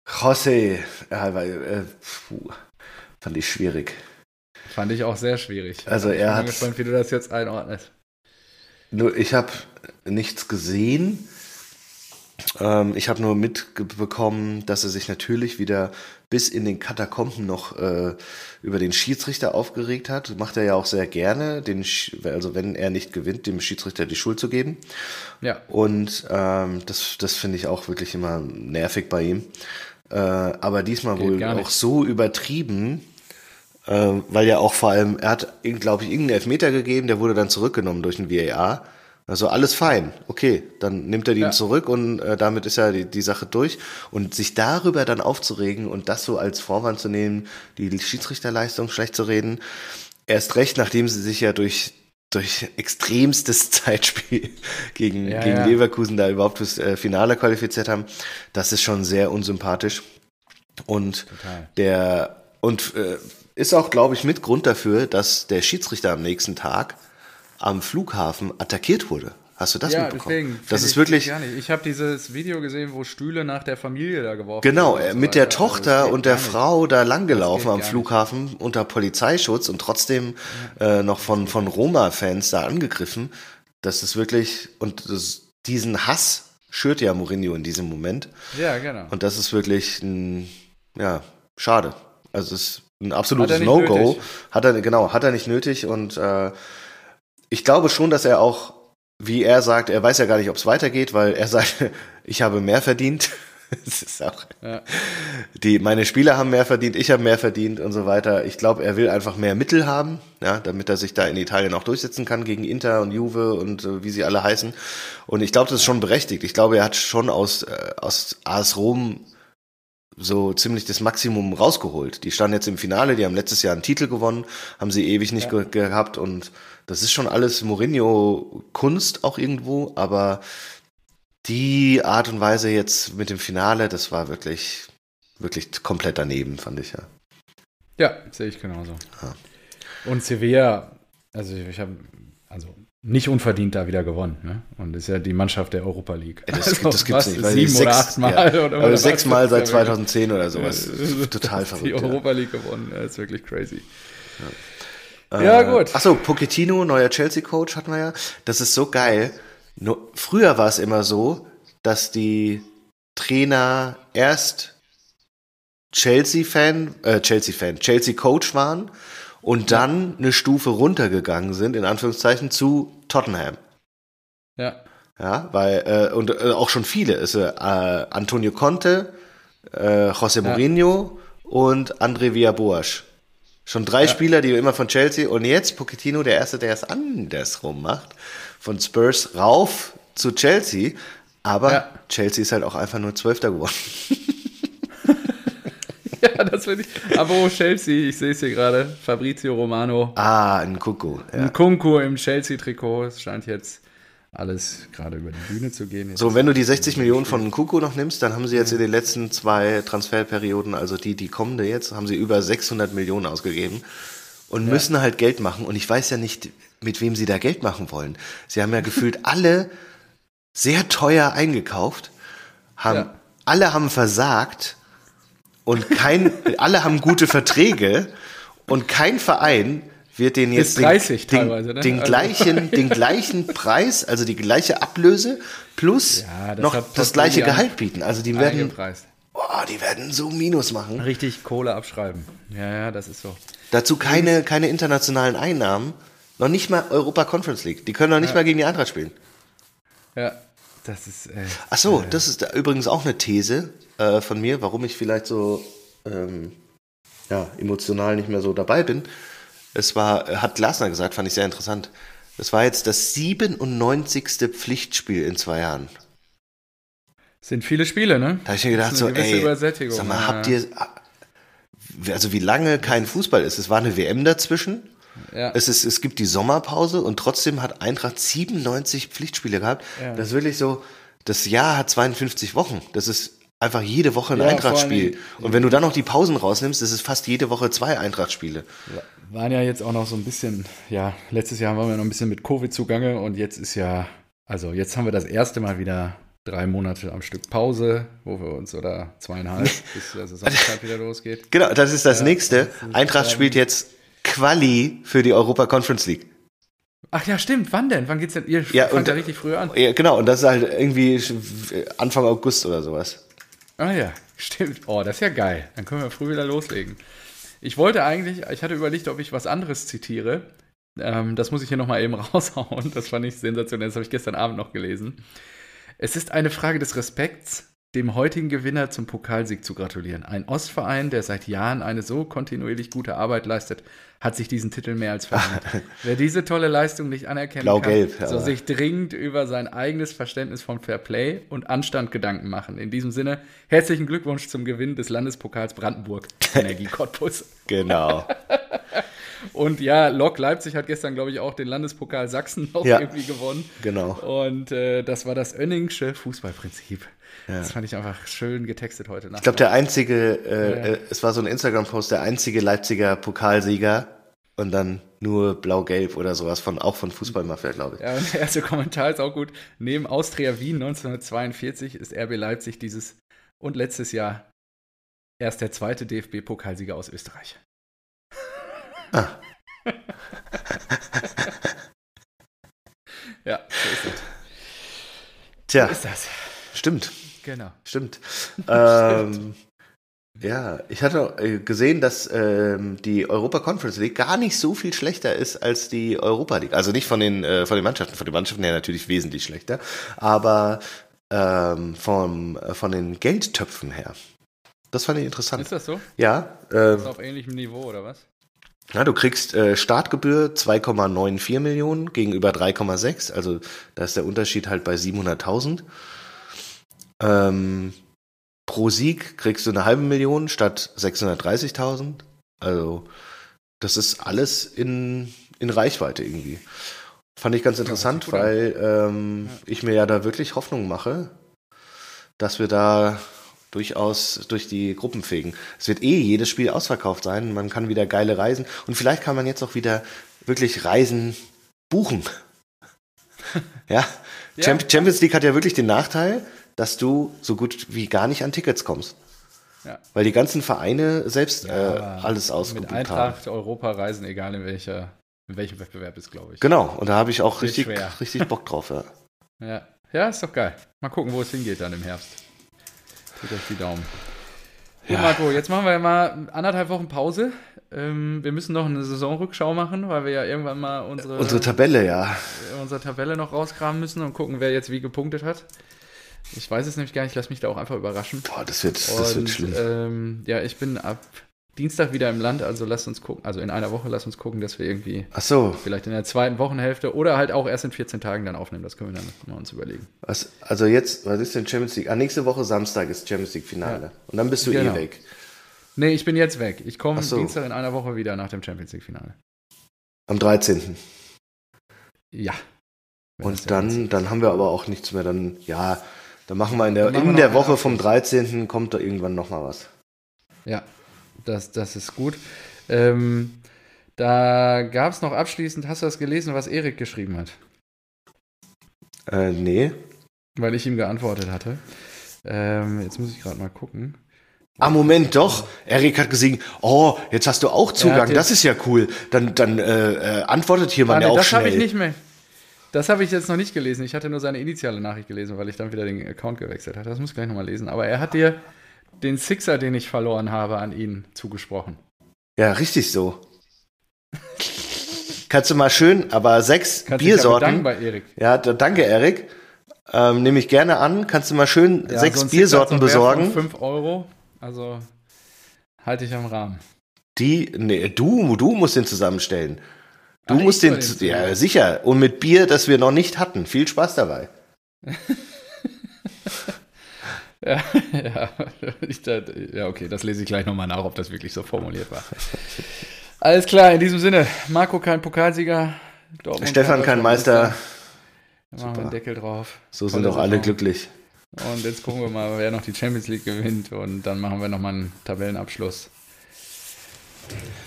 José, ja, weil, äh, puh, fand ich schwierig. Fand ich auch sehr schwierig. Also ich er bin hat... gespannt, wie du das jetzt einordnest. Nur, ich habe nichts gesehen. Ähm, ich habe nur mitbekommen, dass er sich natürlich wieder... bis in den Katakomben noch äh, über den Schiedsrichter aufgeregt hat. Macht er ja auch sehr gerne, den Sch- also wenn er nicht gewinnt, dem Schiedsrichter die Schuld zu geben. Ja. Und ähm, das, das finde ich auch wirklich immer nervig bei ihm. Äh, aber diesmal Geht wohl auch so übertrieben, äh, weil ja auch vor allem, er hat, glaube ich, irgendeinen Elfmeter gegeben, der wurde dann zurückgenommen durch den V A R. Also alles fein, okay, dann nimmt er den ja. zurück und äh, damit ist ja die, die Sache durch. Und sich darüber dann aufzuregen und das so als Vorwand zu nehmen, die Schiedsrichterleistung schlecht zu reden, erst recht, nachdem sie sich ja durch durch extremstes Zeitspiel gegen, ja, gegen ja. Leverkusen da überhaupt fürs äh, Finale qualifiziert haben, das ist schon sehr unsympathisch. Und Total. der und äh, ist auch, glaube ich, mit Grund dafür, dass der Schiedsrichter am nächsten Tag am Flughafen attackiert wurde. Hast du das ja, mitbekommen? Deswegen, das ist ich, wirklich. Gar nicht. Ich habe dieses Video gesehen, wo Stühle nach der Familie da geworfen wurden. Genau, so mit der weiter. Tochter also, und der Frau nicht. da langgelaufen am Flughafen nicht. unter Polizeischutz und trotzdem ja. äh, noch von, von Roma-Fans da angegriffen. Das ist wirklich, und das, diesen Hass schürt ja Mourinho in diesem Moment. Ja, genau. Und das ist wirklich ein, ja, schade. Also es ist ein absolutes No-Go. Hat er, genau, hat er nicht nötig und äh, ich glaube schon, dass er auch, wie er sagt, er weiß ja gar nicht, ob es weitergeht, weil er sagt, ich habe mehr verdient. Das ist auch, ja. die, meine Spieler haben mehr verdient, ich habe mehr verdient und so weiter. Ich glaube, er will einfach mehr Mittel haben, ja, damit er sich da in Italien auch durchsetzen kann gegen Inter und Juve und äh, wie sie alle heißen. Und ich glaube, das ist schon berechtigt. Ich glaube, er hat schon aus, äh, aus A S Rom so ziemlich das Maximum rausgeholt. Die standen jetzt im Finale, die haben letztes Jahr einen Titel gewonnen, haben sie ewig nicht ja. ge- gehabt und das ist schon alles Mourinho-Kunst auch irgendwo, aber die Art und Weise jetzt mit dem Finale, das war wirklich, wirklich komplett daneben, fand ich ja. Ja, sehe ich genauso. Ah. Und Sevilla, also ich habe, also nicht unverdient da wieder gewonnen. Ne? Und das ist ja die Mannschaft der Europa League. Das, also, das gibt es nicht. Weil sieben sechs, oder acht Mal. Ja. Oder also sechs Mal seit zwanzig zehn oder sowas. Total verrückt. Die ja. Europa League gewonnen. Das ist wirklich crazy. Ja, ja äh, gut. Achso, Pochettino, neuer Chelsea-Coach hatten wir ja. Das ist so geil. Nur, früher war es immer so, dass die Trainer erst Chelsea-Fan, äh, Chelsea-Fan, Chelsea-Coach waren und dann eine Stufe runtergegangen sind, in Anführungszeichen, zu Tottenham. Ja. Ja, weil, äh, und äh, auch schon viele, ist äh, Antonio Conte, äh, José Mourinho ja. und André Villas-Boas. Schon drei ja. Spieler, die immer von Chelsea, und jetzt Pochettino, der Erste, der es andersrum macht, von Spurs rauf zu Chelsea, aber ja. Chelsea ist halt auch einfach nur Zwölfter geworden. Ja, das finde ich. Abo Chelsea, ich sehe es hier gerade. Fabrizio Romano. Ah, Nkunku. Ja. Nkunku im Chelsea-Trikot. Es scheint jetzt alles gerade über die Bühne zu gehen. Jetzt so, wenn du die sechzig Millionen von Nkunku noch nimmst, dann haben sie jetzt in den letzten zwei Transferperioden, also die, die kommende jetzt, haben sie über sechshundert Millionen ausgegeben und ja. müssen halt Geld machen. Und ich weiß ja nicht, mit wem sie da Geld machen wollen. Sie haben ja gefühlt alle sehr teuer eingekauft, haben ja. alle haben versagt. Und kein, alle haben gute Verträge und kein Verein wird denen jetzt dreißig den, den, ne? den, gleichen, also. den gleichen Preis, also die gleiche Ablöse plus ja, das noch das gleiche Gehalt bieten. Also die werden, oh, die werden so Minus machen. Richtig Kohle abschreiben. Ja, ja, das ist so. Dazu keine, keine internationalen Einnahmen, noch nicht mal Europa Conference League. Die können noch nicht ja. mal gegen die Eintracht spielen. Ja. Das ist, äh, Ach so, äh, das ist da übrigens auch eine These äh, von mir, warum ich vielleicht so ähm, ja, emotional nicht mehr so dabei bin. Es war, hat Glasner gesagt, fand ich sehr interessant. Das war jetzt das siebenundneunzigste Pflichtspiel in zwei Jahren. Sind viele Spiele, ne? Da habe ich mir gedacht, so, ey, sag mal, habt ihr, also wie lange kein Fußball ist? Es war eine W M dazwischen. Ja. Es, ist, es gibt die Sommerpause und trotzdem hat Eintracht siebenundneunzig Pflichtspiele gehabt. Ja. Das ist wirklich so, das Jahr hat zweiundfünfzig Wochen. Das ist einfach jede Woche ein ja, Eintrachtspiel. Und wenn du dann noch die Pausen rausnimmst, das ist fast jede Woche zwei Eintrachtspiele. Waren ja jetzt auch noch so ein bisschen, ja, letztes Jahr waren wir noch ein bisschen mit Covid zugange und jetzt ist ja, also jetzt haben wir das erste Mal wieder drei Monate am Stück Pause, wo wir uns, oder zweieinhalb, bis der Saisonstart wieder losgeht. Genau, das ist das ja, Nächste. Das ist Eintracht spielt jetzt Quali für die Europa Conference League. Ach ja, stimmt. Wann denn? Wann geht's denn? Ihr ja, fangt ja richtig früh an. Ja, genau. Und das ist halt irgendwie Anfang August oder sowas. Ah ja, stimmt. Oh, das ist ja geil. Dann können wir früh wieder loslegen. Ich wollte eigentlich, ich hatte überlegt, ob ich was anderes zitiere. Ähm, das muss ich hier nochmal eben raushauen. Das fand ich sensationell. Das habe ich gestern Abend noch gelesen. Es ist eine Frage des Respekts, dem heutigen Gewinner zum Pokalsieg zu gratulieren. Ein Ostverein, der seit Jahren eine so kontinuierlich gute Arbeit leistet, hat sich diesen Titel mehr als verdient. Wer diese tolle Leistung nicht anerkennen Blau-Gelb, kann, soll sich dringend über sein eigenes Verständnis von Fairplay und Anstand Gedanken machen. In diesem Sinne, herzlichen Glückwunsch zum Gewinn des Landespokals Brandenburg. Energie Cottbus. Genau. Und ja, Lok Leipzig hat gestern, glaube ich, auch den Landespokal Sachsen noch ja, irgendwie gewonnen. Genau. Und äh, das war das Önningsche Fußballprinzip. Ja. Das fand ich einfach schön getextet heute Nacht. Ich glaube, der einzige, äh, ja. es war so ein Instagram-Post, der einzige Leipziger Pokalsieger und dann nur Blau-Gelb oder sowas, von, auch von Fußballmafia, glaube ich. Ja, und der erste Kommentar ist auch gut. Neben Austria Wien neunzehnhundertzweiundvierzig ist R B Leipzig dieses und letztes Jahr erst der zweite D F B-Pokalsieger aus Österreich. Ah. Ja, so ist das. Tja. So ist das. Stimmt. Genau. Stimmt. Ähm, ja, ich hatte gesehen, dass ähm, die Europa Conference League gar nicht so viel schlechter ist als die Europa League. Also nicht von den, äh, von den Mannschaften. Von den Mannschaften her natürlich wesentlich schlechter. Aber ähm, vom, äh, von den Geldtöpfen her. Das fand ich interessant. Ist das so? Ja. Ähm, ist das auf ähnlichem Niveau oder was? Na, du kriegst äh, Startgebühr zwei Komma neun vier Millionen gegenüber drei Komma sechs. Also da ist der Unterschied halt bei siebenhunderttausend. Ähm, pro Sieg kriegst du eine halbe Million statt sechshundertdreißigtausend. Also das ist alles in, in Reichweite irgendwie. Fand ich ganz interessant, ja, weil ähm, ja. ich mir ja da wirklich Hoffnung mache, dass wir da durchaus durch die Gruppen fegen. Es wird eh jedes Spiel ausverkauft sein. Man kann wieder geile Reisen. Und vielleicht kann man jetzt auch wieder wirklich Reisen buchen. Ja? Ja. Champions League hat ja wirklich den Nachteil, dass du so gut wie gar nicht an Tickets kommst. Ja. Weil die ganzen Vereine selbst ja, äh, alles ausgebucht haben. Mit Eintracht, Europa reisen, egal in, welcher, in welchem Wettbewerb ist, glaube ich. Genau, und da habe ich auch richtig, richtig Bock drauf. Ja. Ja. Ja, ist doch geil. Mal gucken, wo es hingeht dann im Herbst. Tut euch die Daumen. Ja. Gut, Marco, jetzt machen wir mal anderthalb Wochen Pause. Ähm, wir müssen noch eine Saisonrückschau machen, weil wir ja irgendwann mal unsere, unsere Tabelle, ja. unsere Tabelle noch rauskramen müssen und gucken, wer jetzt wie gepunktet hat. Ich weiß es nämlich gar nicht, lass mich da auch einfach überraschen. Boah, das wird, und, das wird schlimm. Ähm, ja, ich bin ab Dienstag wieder im Land, also lasst uns gucken, also in einer Woche lasst uns gucken, dass wir irgendwie Ach so. vielleicht in der zweiten Wochenhälfte oder halt auch erst in vierzehn Tagen dann aufnehmen. Das können wir dann mal uns überlegen. Was, also jetzt, was ist denn Champions League? Ah, nächste Woche Samstag ist Champions League Finale. Ja. Und dann bist du genau. eh weg. Nee, ich bin jetzt weg. Ich komme so. Dienstag in einer Woche wieder nach dem Champions League Finale. Am dreizehnten Ja. Und dann, dann haben wir aber auch nichts mehr. Dann, ja, dann machen wir in der, in der Woche vom dreizehnten kommt da irgendwann nochmal was. Ja, das, das ist gut. Ähm, da gab es noch abschließend, hast du das gelesen, was Erik geschrieben hat? Äh, nee. Weil ich ihm geantwortet hatte. Ähm, jetzt muss ich gerade mal gucken. Ah, Moment, doch. Erik hat gesehen, oh, jetzt hast du auch Zugang, das ist ja cool. Dann, dann äh, äh, antwortet jemand ja auch schnell. Das habe ich nicht mehr. Das habe ich jetzt noch nicht gelesen. Ich hatte nur seine initiale Nachricht gelesen, weil ich dann wieder den Account gewechselt hatte. Das muss ich gleich nochmal lesen. Aber er hat dir den Sixer, den ich verloren habe, an ihn zugesprochen. Ja, richtig so. Kannst du mal schön, aber sechs Kannst Biersorten. Bei Erik. Ja, danke, Erik. Ähm, nehme ich gerne an. Kannst du mal schön ja, sechs so Biersorten besorgen. fünf Euro Also halte ich am Rahmen. Die, nee, du, du musst den zusammenstellen. Du Ach, musst den, den ja sicher, und mit Bier, das wir noch nicht hatten. Viel Spaß dabei. ja, ja, ich, ja, okay, das lese ich gleich nochmal nach, ob das wirklich so formuliert war. Alles klar, in diesem Sinne, Marco kein Pokalsieger, Dortmund Stefan kein Meister. Da machen wir einen Deckel drauf. So sind doch alle glücklich. Und jetzt gucken wir mal, wer noch die Champions League gewinnt, und dann machen wir nochmal einen Tabellenabschluss.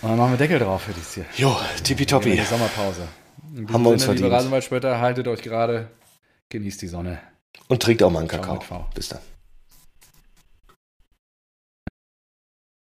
Und dann machen wir Deckel drauf für dieses hier. Jo, tippitoppi. Die Sommerpause. Haben wir uns Sinne, verdient. Liebe Rasenballspötter, haltet euch gerade, genießt die Sonne. Und trinkt auch mal einen Kakao. Bis dann.